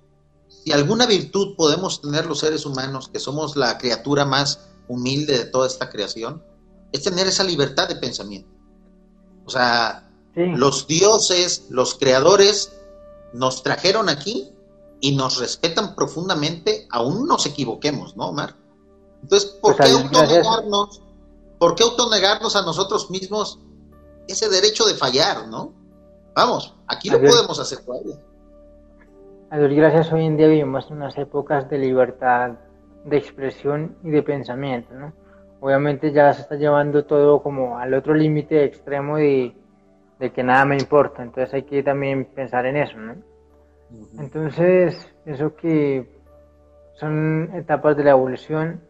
si alguna virtud podemos tener los seres humanos, que somos la criatura más humilde de toda esta creación, es tener esa libertad de pensamiento. O sea, sí. Los dioses, los creadores, nos trajeron aquí y nos respetan profundamente, aún nos equivoquemos, ¿no, Omar? Entonces, ¿por pues qué autonegarnos, por qué autonegarnos a nosotros mismos ese derecho de fallar, no? Vamos, aquí así lo podemos hacer todavía. A Dios gracias, hoy en día vivimos unas épocas de libertad de expresión y de pensamiento, ¿no? Obviamente ya se está llevando todo como al otro límite extremo de, de que nada me importa, entonces hay que también pensar en eso, ¿no? Uh-huh. Entonces, eso que son etapas de la evolución,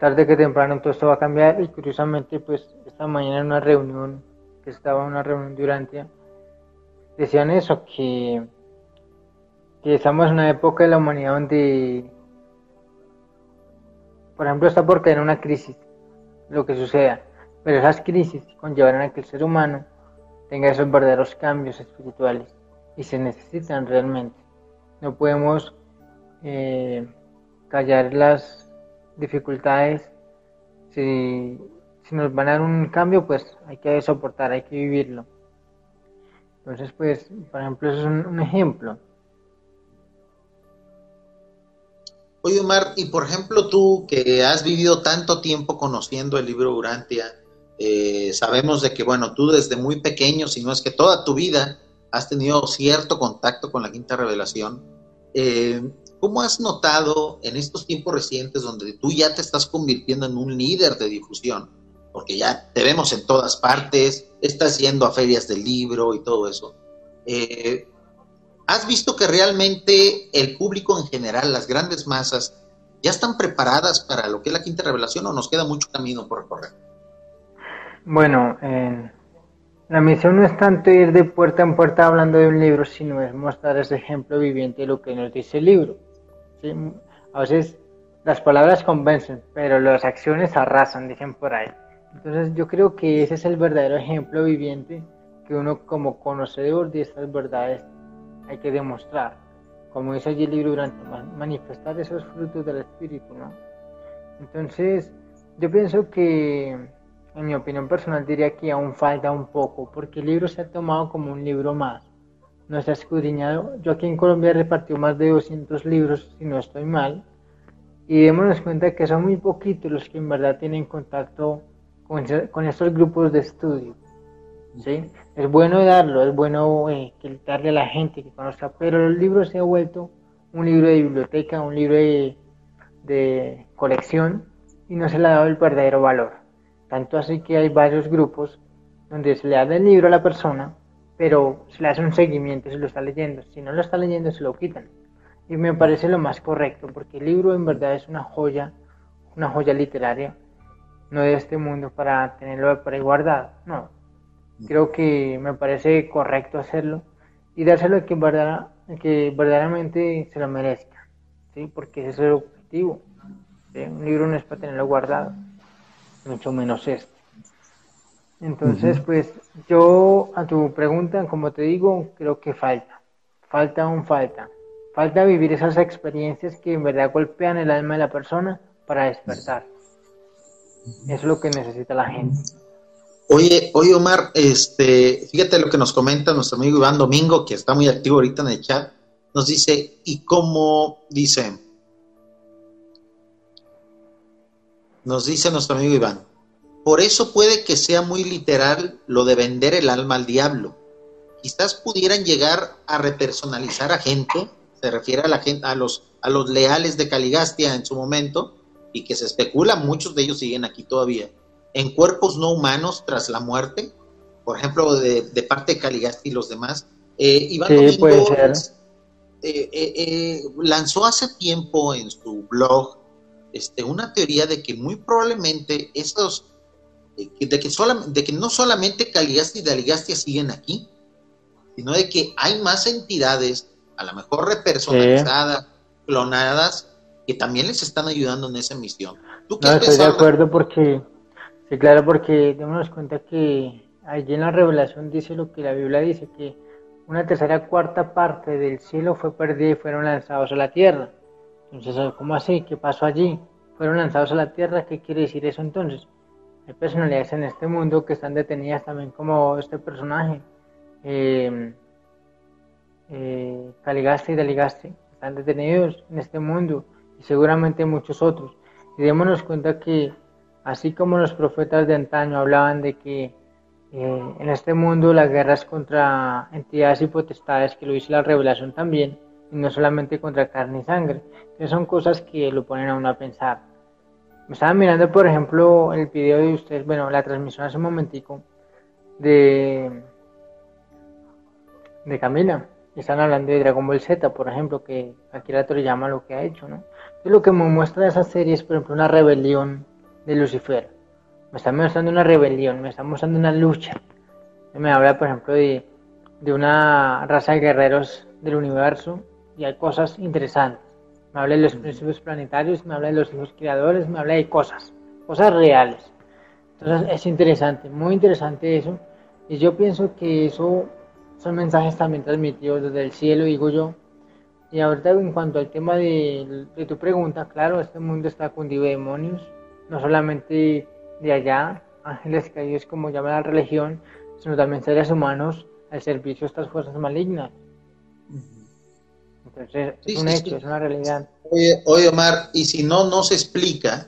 tarde que temprano todo esto va a cambiar y curiosamente pues esta mañana en una reunión, que estaba en una reunión de Urantia, decían eso, que, que estamos en una época de la humanidad donde... Por ejemplo, está por tener una crisis, lo que suceda, pero esas crisis conllevarán a que el ser humano tenga esos verdaderos cambios espirituales y se necesitan realmente. No podemos eh, callar las dificultades, si, si nos van a dar un cambio, pues hay que soportar, hay que vivirlo. Entonces, pues, por ejemplo, eso es un, un ejemplo. Oye, Omar, y por ejemplo tú que has vivido tanto tiempo conociendo el libro Urantia, eh, sabemos de que, bueno, tú desde muy pequeño, si no es que toda tu vida, has tenido cierto contacto con la Quinta Revelación. Eh, ¿Cómo has notado en estos tiempos recientes donde tú ya te estás convirtiendo en un líder de difusión? Porque ya te vemos en todas partes, estás yendo a ferias del libro y todo eso. Eh... ¿Has visto que realmente el público en general, las grandes masas, ya están preparadas para lo que es la Quinta Revelación o nos queda mucho camino por recorrer? Bueno, eh, la misión no es tanto ir de puerta en puerta hablando de un libro, sino es mostrar ese ejemplo viviente de lo que nos dice el libro, ¿sí? A veces las palabras convencen, pero las acciones arrasan, dicen por ahí. Entonces yo creo que ese es el verdadero ejemplo viviente que uno como conocedor de estas verdades hay que demostrar, como dice allí el libro Urantia, manifestar esos frutos del espíritu, ¿no? Entonces, yo pienso que, en mi opinión personal, diría que aún falta un poco, porque el libro se ha tomado como un libro más, no se ha escudriñado. Yo aquí en Colombia he repartido más de doscientos libros, si no estoy mal, y démonos cuenta que son muy poquitos los que en verdad tienen contacto con, con estos grupos de estudio, ¿sí? Es bueno darlo, es bueno eh, darle a la gente que conozca, pero el libro se ha vuelto un libro de biblioteca, un libro de, de colección y no se le ha dado el verdadero valor. Tanto así que hay varios grupos donde se le da el libro a la persona, pero se le hace un seguimiento, se lo está leyendo. Si no lo está leyendo, se lo quitan. Y me parece lo más correcto, porque el libro en verdad es una joya, una joya literaria, no de este mundo para tenerlo por ahí guardado, no. Creo que me parece correcto hacerlo y dárselo al que, verdad, que verdaderamente se lo merezca, ¿sí? Porque ese es el objetivo, ¿sí? Un libro no es para tenerlo guardado, mucho menos este. Entonces, uh-huh. pues, yo a tu pregunta, como te digo, creo que falta, falta aún falta. Falta vivir esas experiencias que en verdad golpean el alma de la persona para despertar. Eso es lo que necesita la gente. Oye, oye Omar, este, fíjate lo que nos comenta nuestro amigo Iván Domingo, que está muy activo ahorita en el chat, nos dice, y cómo dice, nos dice nuestro amigo Iván, por eso puede que sea muy literal lo de vender el alma al diablo, quizás pudieran llegar a repersonalizar a gente, se refiere a la gente, a los, a los leales de Caligastia en su momento, y que se especula, muchos de ellos siguen aquí todavía, en cuerpos no humanos tras la muerte, por ejemplo, de, de parte de Caligastia y los demás. Eh, Iván sí, Domingo puede ser. Eh, eh, eh, lanzó hace tiempo en su blog este, una teoría de que muy probablemente esos, eh, de, que sola, de que no solamente Caligastia y Daligastia siguen aquí, sino de que hay más entidades, a lo mejor repersonalizadas, sí. clonadas, que también les están ayudando en esa misión. ¿Tú qué no, estoy de acuerdo porque... Sí, claro, porque démonos cuenta que allí en la Revelación dice lo que la Biblia dice, que una tercera cuarta parte del cielo fue perdida y fueron lanzados a la tierra. Entonces, ¿cómo así? ¿Qué pasó allí? Fueron lanzados a la tierra, ¿qué quiere decir eso entonces? Hay personalidades en este mundo que están detenidas también como este personaje, eh, eh, Caligastia y Daligastia, están detenidos en este mundo y seguramente muchos otros. Y démonos cuenta que así como los profetas de antaño hablaban de que eh, en este mundo las guerras contra entidades y potestades, que lo dice la Revelación también, y no solamente contra carne y sangre. Entonces son cosas que lo ponen a uno a pensar. Me estaba mirando, por ejemplo, el video de ustedes, bueno, la transmisión hace un momentico de, de Camila. Están hablando de Dragon Ball Z, por ejemplo, que Akira Toriyama lo que ha hecho, ¿no? Entonces lo que me muestra de esa serie es, por ejemplo, una rebelión de Lucifer. Me está mostrando una rebelión, me está mostrando una lucha. Me habla, por ejemplo, de, de una raza de guerreros del universo y hay cosas interesantes. Me habla de los principios planetarios, me habla de los hijos creadores, me habla de cosas, cosas reales. Entonces es interesante, muy interesante eso. Y yo pienso que eso son mensajes también transmitidos desde el cielo, digo yo. Y ahorita en cuanto al tema de, de tu pregunta, claro, este mundo está cundido de demonios, no solamente de allá, ángeles caídos como llama la religión, sino también seres humanos al servicio de estas fuerzas malignas. Entonces, sí, es un sí, hecho, sí. Es una realidad. Oye, oye, Omar, y si no nos explica,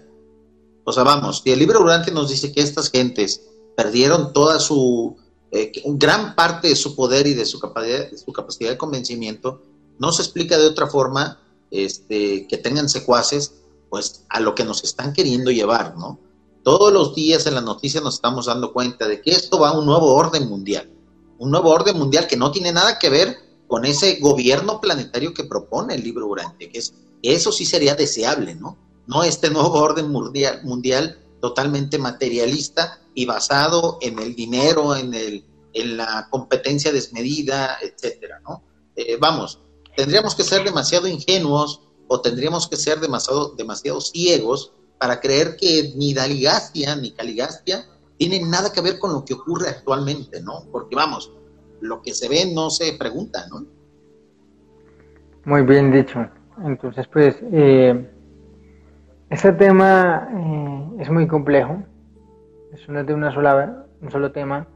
o sea, vamos, y el libro Urantia nos dice que estas gentes perdieron toda su, eh, gran parte de su poder y de su capacidad, de su capacidad de convencimiento, no se explica de otra forma, este, que tengan secuaces, pues, a lo que nos están queriendo llevar, ¿no? Todos los días en las noticias nos estamos dando cuenta de que esto va a un nuevo orden mundial, un nuevo orden mundial que no tiene nada que ver con ese gobierno planetario que propone el libro Urantia, que es, eso sí sería deseable, ¿no? No este nuevo orden mundial, mundial totalmente materialista y basado en el dinero, en, el, en la competencia desmedida, etcétera, ¿no? Eh, vamos, tendríamos que ser demasiado ingenuos o tendríamos que ser demasiado, demasiado ciegos para creer que ni Daligastia ni Caligastia tienen nada que ver con lo que ocurre actualmente, ¿no? Porque vamos, lo que se ve no se pregunta, ¿no? Muy bien dicho. Entonces, pues, eh, este tema eh, es muy complejo. Es una de una sola, un solo tema,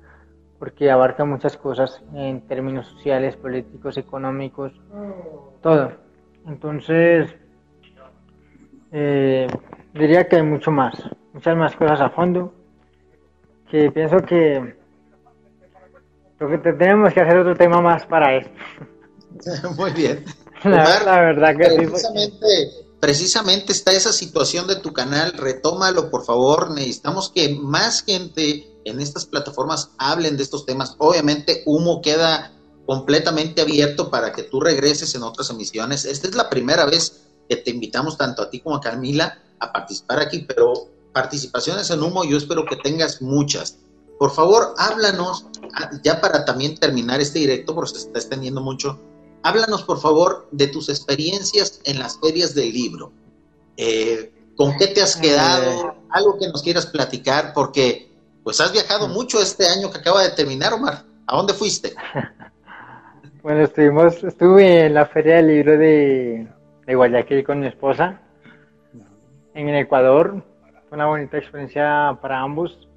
porque abarca muchas cosas en términos sociales, políticos, económicos, todo. Entonces, eh, diría que hay mucho más, muchas más cosas a fondo, que pienso que Porque tenemos que hacer otro tema más para esto. Muy bien. La, la verdad que precisamente, sí. Precisamente está esa situación de tu canal, retómalo por favor, necesitamos que más gente en estas plataformas hablen de estos temas. Obviamente Humo queda completamente abierto para que tú regreses en otras emisiones. Esta es la primera vez que te invitamos tanto a ti como a Camila a participar aquí, pero participaciones en Humo yo espero que tengas muchas. Por favor, háblanos, ya para también terminar este directo, porque se está extendiendo mucho, háblanos por favor de tus experiencias en las ferias del libro. Eh, ¿Con qué te has quedado? Algo que nos quieras platicar, porque pues has viajado mucho este año que acaba de terminar, Omar. ¿A dónde fuiste? Bueno, estuvimos, estuve en la feria del libro de, de Guayaquil con mi esposa, en el Ecuador. Fue una bonita experiencia para ambos.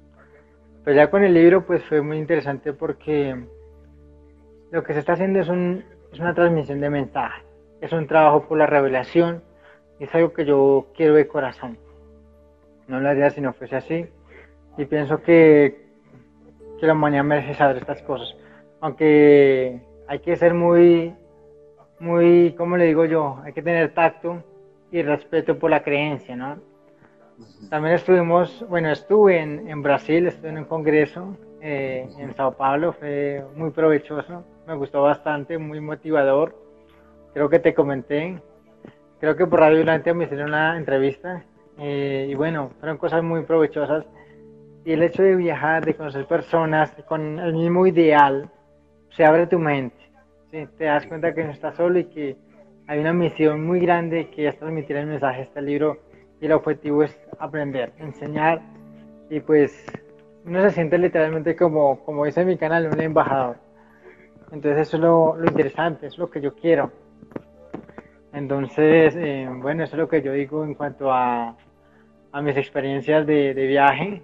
Pero ya con el libro pues fue muy interesante porque lo que se está haciendo es, un, es una transmisión de mensaje, es un trabajo por la revelación, y es algo que yo quiero de corazón. No lo haría si no fuese así, y pienso que, que la humanidad merece saber estas cosas, aunque hay que ser muy, muy, ¿cómo le digo yo? Hay que tener tacto y respeto por la creencia, ¿no? También estuvimos, bueno, estuve en, en Brasil, estuve en un congreso eh, en Sao Paulo, fue muy provechoso, me gustó bastante, muy motivador. Creo que te comenté, creo que por Radio Urantia me hicieron una entrevista eh, y bueno, fueron cosas muy provechosas. Y el hecho de viajar, de conocer personas con el mismo ideal, se abre tu mente, ¿sí? Te das cuenta que no estás solo y que hay una misión muy grande que es transmitir el mensaje de este libro. Y el objetivo es aprender, enseñar, y pues uno se siente literalmente como, como dice mi canal, un embajador. Entonces eso es lo, lo interesante, es lo que yo quiero. Entonces, eh, bueno, eso es lo que yo digo en cuanto a, a mis experiencias de, de viaje.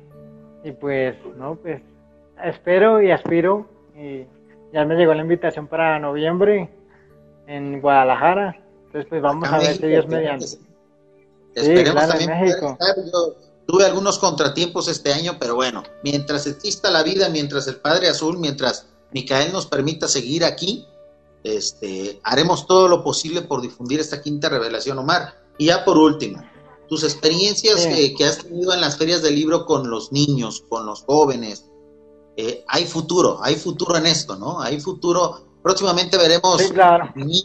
Y pues, no, pues espero y aspiro. Y ya me llegó la invitación para noviembre en Guadalajara. Entonces pues vamos a ver si Dios mediante. Esperemos sí, claro, también en Yo tuve algunos contratiempos este año, pero bueno, mientras exista la vida, mientras el Padre Azul, mientras Micael nos permita seguir aquí, Este, haremos todo lo posible por difundir esta quinta revelación, Omar. Y ya por último, tus experiencias sí. eh, que has tenido en las ferias del libro con los niños, con los jóvenes. Eh, hay futuro, hay futuro en esto, ¿no? Hay futuro. Próximamente veremos sí, claro. niños,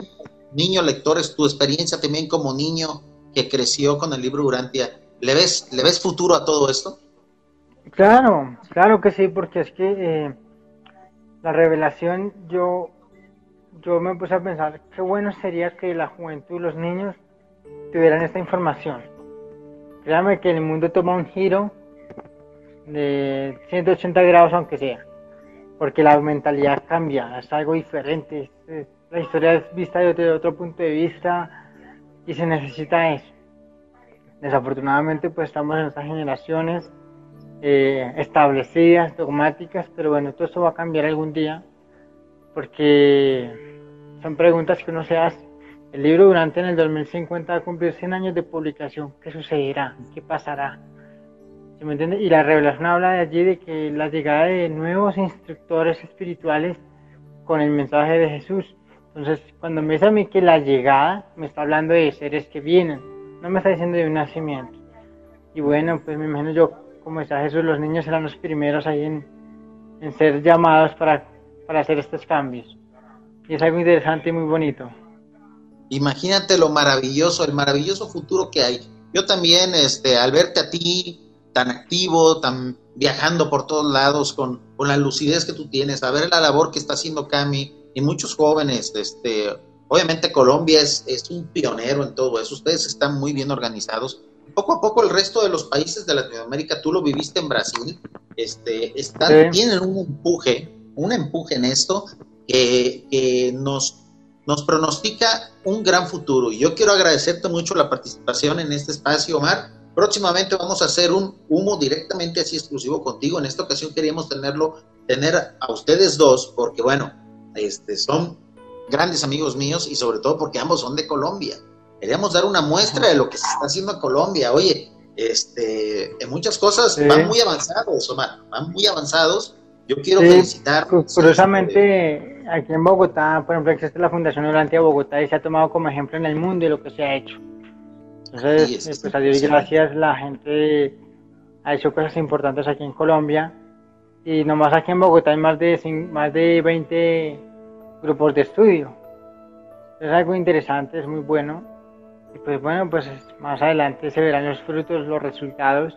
niños lectores, tu experiencia también como niño que creció con el libro Urantia. ¿Le ves, le ves futuro a todo esto? Claro, claro que sí, porque es que eh, la revelación, yo, yo me puse a pensar qué bueno sería que la juventud y los niños tuvieran esta información. Créanme que el mundo toma un giro de ciento ochenta grados, aunque sea, porque la mentalidad cambia, es algo diferente, es, es, la historia es vista desde otro punto de vista y se necesita eso. Desafortunadamente, pues estamos en estas generaciones eh, establecidas, dogmáticas, pero bueno, todo esto va a cambiar algún día, porque son preguntas que uno se hace. El libro Urantia en el dos mil cincuenta va a cumplir cien años de publicación. ¿Qué sucederá? ¿Qué pasará? ¿Sí me entiendes? Y la revelación habla de allí, de que la llegada de nuevos instructores espirituales con el mensaje de Jesús. Entonces, cuando me dice a mí que la llegada, me está hablando de seres que vienen, no me está diciendo de un nacimiento. Y bueno, pues me imagino yo, como decía Jesús, los niños eran los primeros ahí en, en ser llamados para, para hacer estos cambios. Y es algo interesante y muy bonito. Imagínate lo maravilloso, el maravilloso futuro que hay. Yo también, este, al verte a ti tan activo, tan viajando por todos lados, con, con la lucidez que tú tienes, a ver la labor que está haciendo Cami y muchos jóvenes, este... Obviamente Colombia es, es un pionero en todo eso, ustedes están muy bien organizados. Poco a poco el resto de los países de Latinoamérica, tú lo viviste en Brasil, este, están, sí. tienen un empuje, un empuje en esto que, que nos, nos pronostica un gran futuro. Y yo quiero agradecerte mucho la participación en este espacio, Omar. Próximamente vamos a hacer un humo directamente así exclusivo contigo. En esta ocasión queríamos tenerlo, tener a ustedes dos, porque bueno, este, son... grandes amigos míos, y sobre todo porque ambos son de Colombia. Queríamos dar una muestra de lo que se está haciendo en Colombia. Oye, este, en muchas cosas sí. van muy avanzados, Omar, van muy avanzados. Yo quiero sí. felicitar. Curiosamente, aquí en Bogotá, por ejemplo, existe la Fundación del Antiguo Bogotá y se ha tomado como ejemplo en el mundo y lo que se ha hecho. Entonces, es, pues a Dios gracias, la gente ha hecho cosas importantes aquí en Colombia, y nomás aquí en Bogotá hay más de, más de veinte... grupos de estudio. Es algo interesante, es muy bueno, y pues bueno, pues más adelante se verán los frutos, los resultados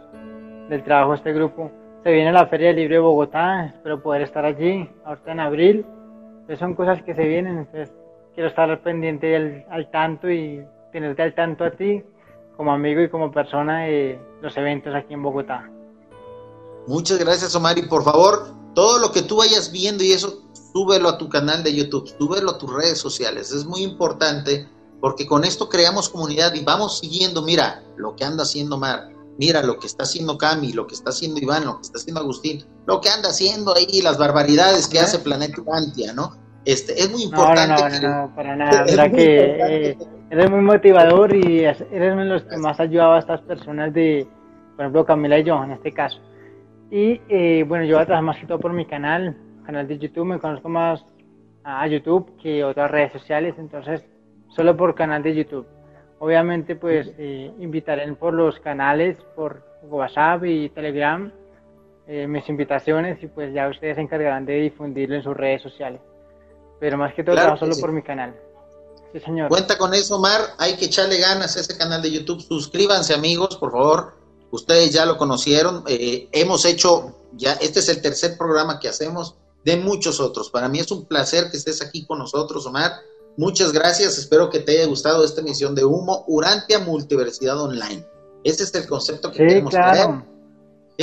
del trabajo de este grupo. Se viene la Feria del Libro de Bogotá, espero poder estar allí, ahorita en abril. Entonces son cosas que se vienen, entonces quiero estar pendiente al, al tanto y tenerte al tanto a ti, como amigo y como persona, de los eventos aquí en Bogotá. Muchas gracias, Omar, y por favor, todo lo que tú vayas viendo y eso, súbelo a tu canal de YouTube, súbelo a tus redes sociales, es muy importante, porque con esto creamos comunidad y vamos siguiendo, mira, lo que anda haciendo Mar, mira lo que está haciendo Cami, lo que está haciendo Iván, lo que está haciendo Agustín, lo que anda haciendo ahí, las barbaridades que ¿Eh? hace Planeta Urantia, ¿no? Este, es muy importante. No, no, no, que... no para nada, verdad que eh, eres muy motivador y eres uno de los que más ayudaba a estas personas de, por ejemplo, Camila y yo, en este caso. Y eh, bueno, yo voy a trabajar más que todo por mi canal, canal de YouTube, me conozco más a YouTube que otras redes sociales, entonces solo por canal de YouTube. Obviamente pues eh, invitaré por los canales, por WhatsApp y Telegram, eh, mis invitaciones, y pues ya ustedes se encargarán de difundirlo en sus redes sociales. Pero más que todo claro trabajo que solo sí. por mi canal. Sí, señor. Cuenta con eso, Omar, hay que echarle ganas a ese canal de YouTube, suscríbanse amigos, por favor. Ustedes ya lo conocieron, eh, hemos hecho, ya este es el tercer programa que hacemos de muchos otros. Para mí es un placer que estés aquí con nosotros, Omar. Muchas gracias, espero que te haya gustado esta emisión de Humo, Urantia Multiversidad Online. Ese es el concepto que sí, queremos claro. traer.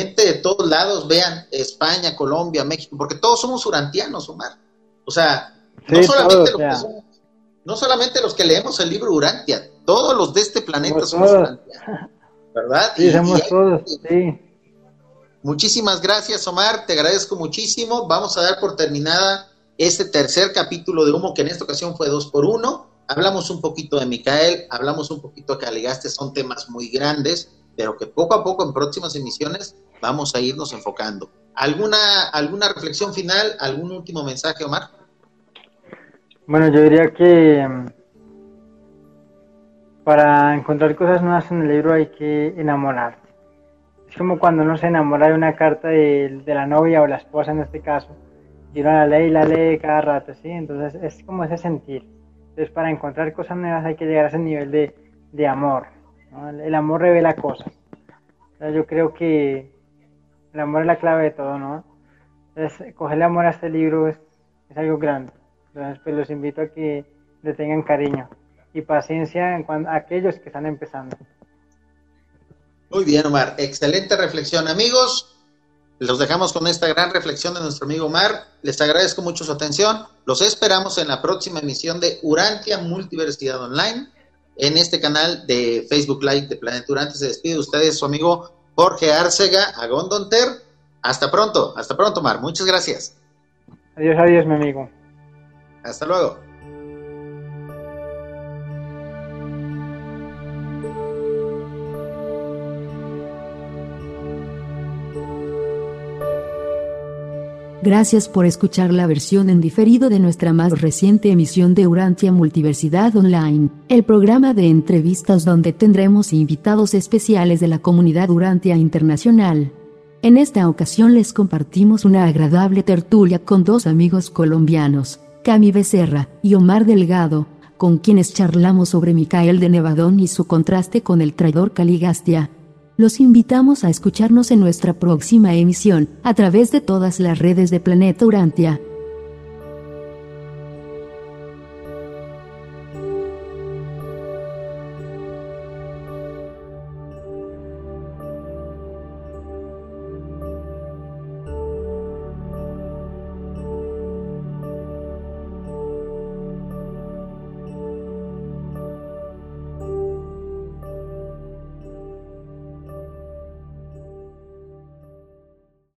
Gente de todos lados, vean, España, Colombia, México, porque todos somos urantianos, Omar. O sea, sí, no, solamente todos, los que somos, no solamente los que leemos el libro Urantia, todos los de este planeta Como somos todos. urantianos. ¿Verdad? Sí, y, somos y, todos, sí. Muchísimas gracias, Omar, te agradezco muchísimo. Vamos a dar por terminada este tercer capítulo de Humo, que en esta ocasión fue dos por uno. Hablamos un poquito de Micael, hablamos un poquito de Caligastia, son temas muy grandes, pero que poco a poco en próximas emisiones vamos a irnos enfocando. ¿Alguna, alguna reflexión final, algún último mensaje, Omar? Bueno, yo diría que para encontrar cosas nuevas en el libro hay que enamorarse. Es como cuando uno se enamora de una carta de, de la novia o la esposa en este caso, y uno la lee y la lee cada rato, ¿sí? Entonces es como ese sentir. Entonces para encontrar cosas nuevas hay que llegar a ese nivel de, de amor, ¿no? El amor revela cosas. O sea, yo creo que el amor es la clave de todo, ¿no? Entonces cogerle amor a este libro es, es algo grande. Entonces pues los invito a que le tengan cariño y paciencia en cuanto a aquellos que están empezando. Muy bien, Omar, excelente reflexión, amigos. Los dejamos con esta gran reflexión de nuestro amigo Omar. Les agradezco mucho su atención. Los esperamos en la próxima emisión de Urantia Multiversidad Online. En este canal de Facebook Live de Planeta Urantia se despide de ustedes su amigo Jorge Arce Agondonter. Hasta pronto, hasta pronto, Omar. Muchas gracias. Adiós, adiós, mi amigo. Hasta luego. Gracias por escuchar la versión en diferido de nuestra más reciente emisión de Urantia Multiversidad Online, el programa de entrevistas donde tendremos invitados especiales de la comunidad Urantia Internacional. En esta ocasión les compartimos una agradable tertulia con dos amigos colombianos, Cami Becerra y Omar Delgado, con quienes charlamos sobre Micael de Nebadón y su contraste con el traidor Caligastia. Los invitamos a escucharnos en nuestra próxima emisión, a través de todas las redes de Planeta Urantia.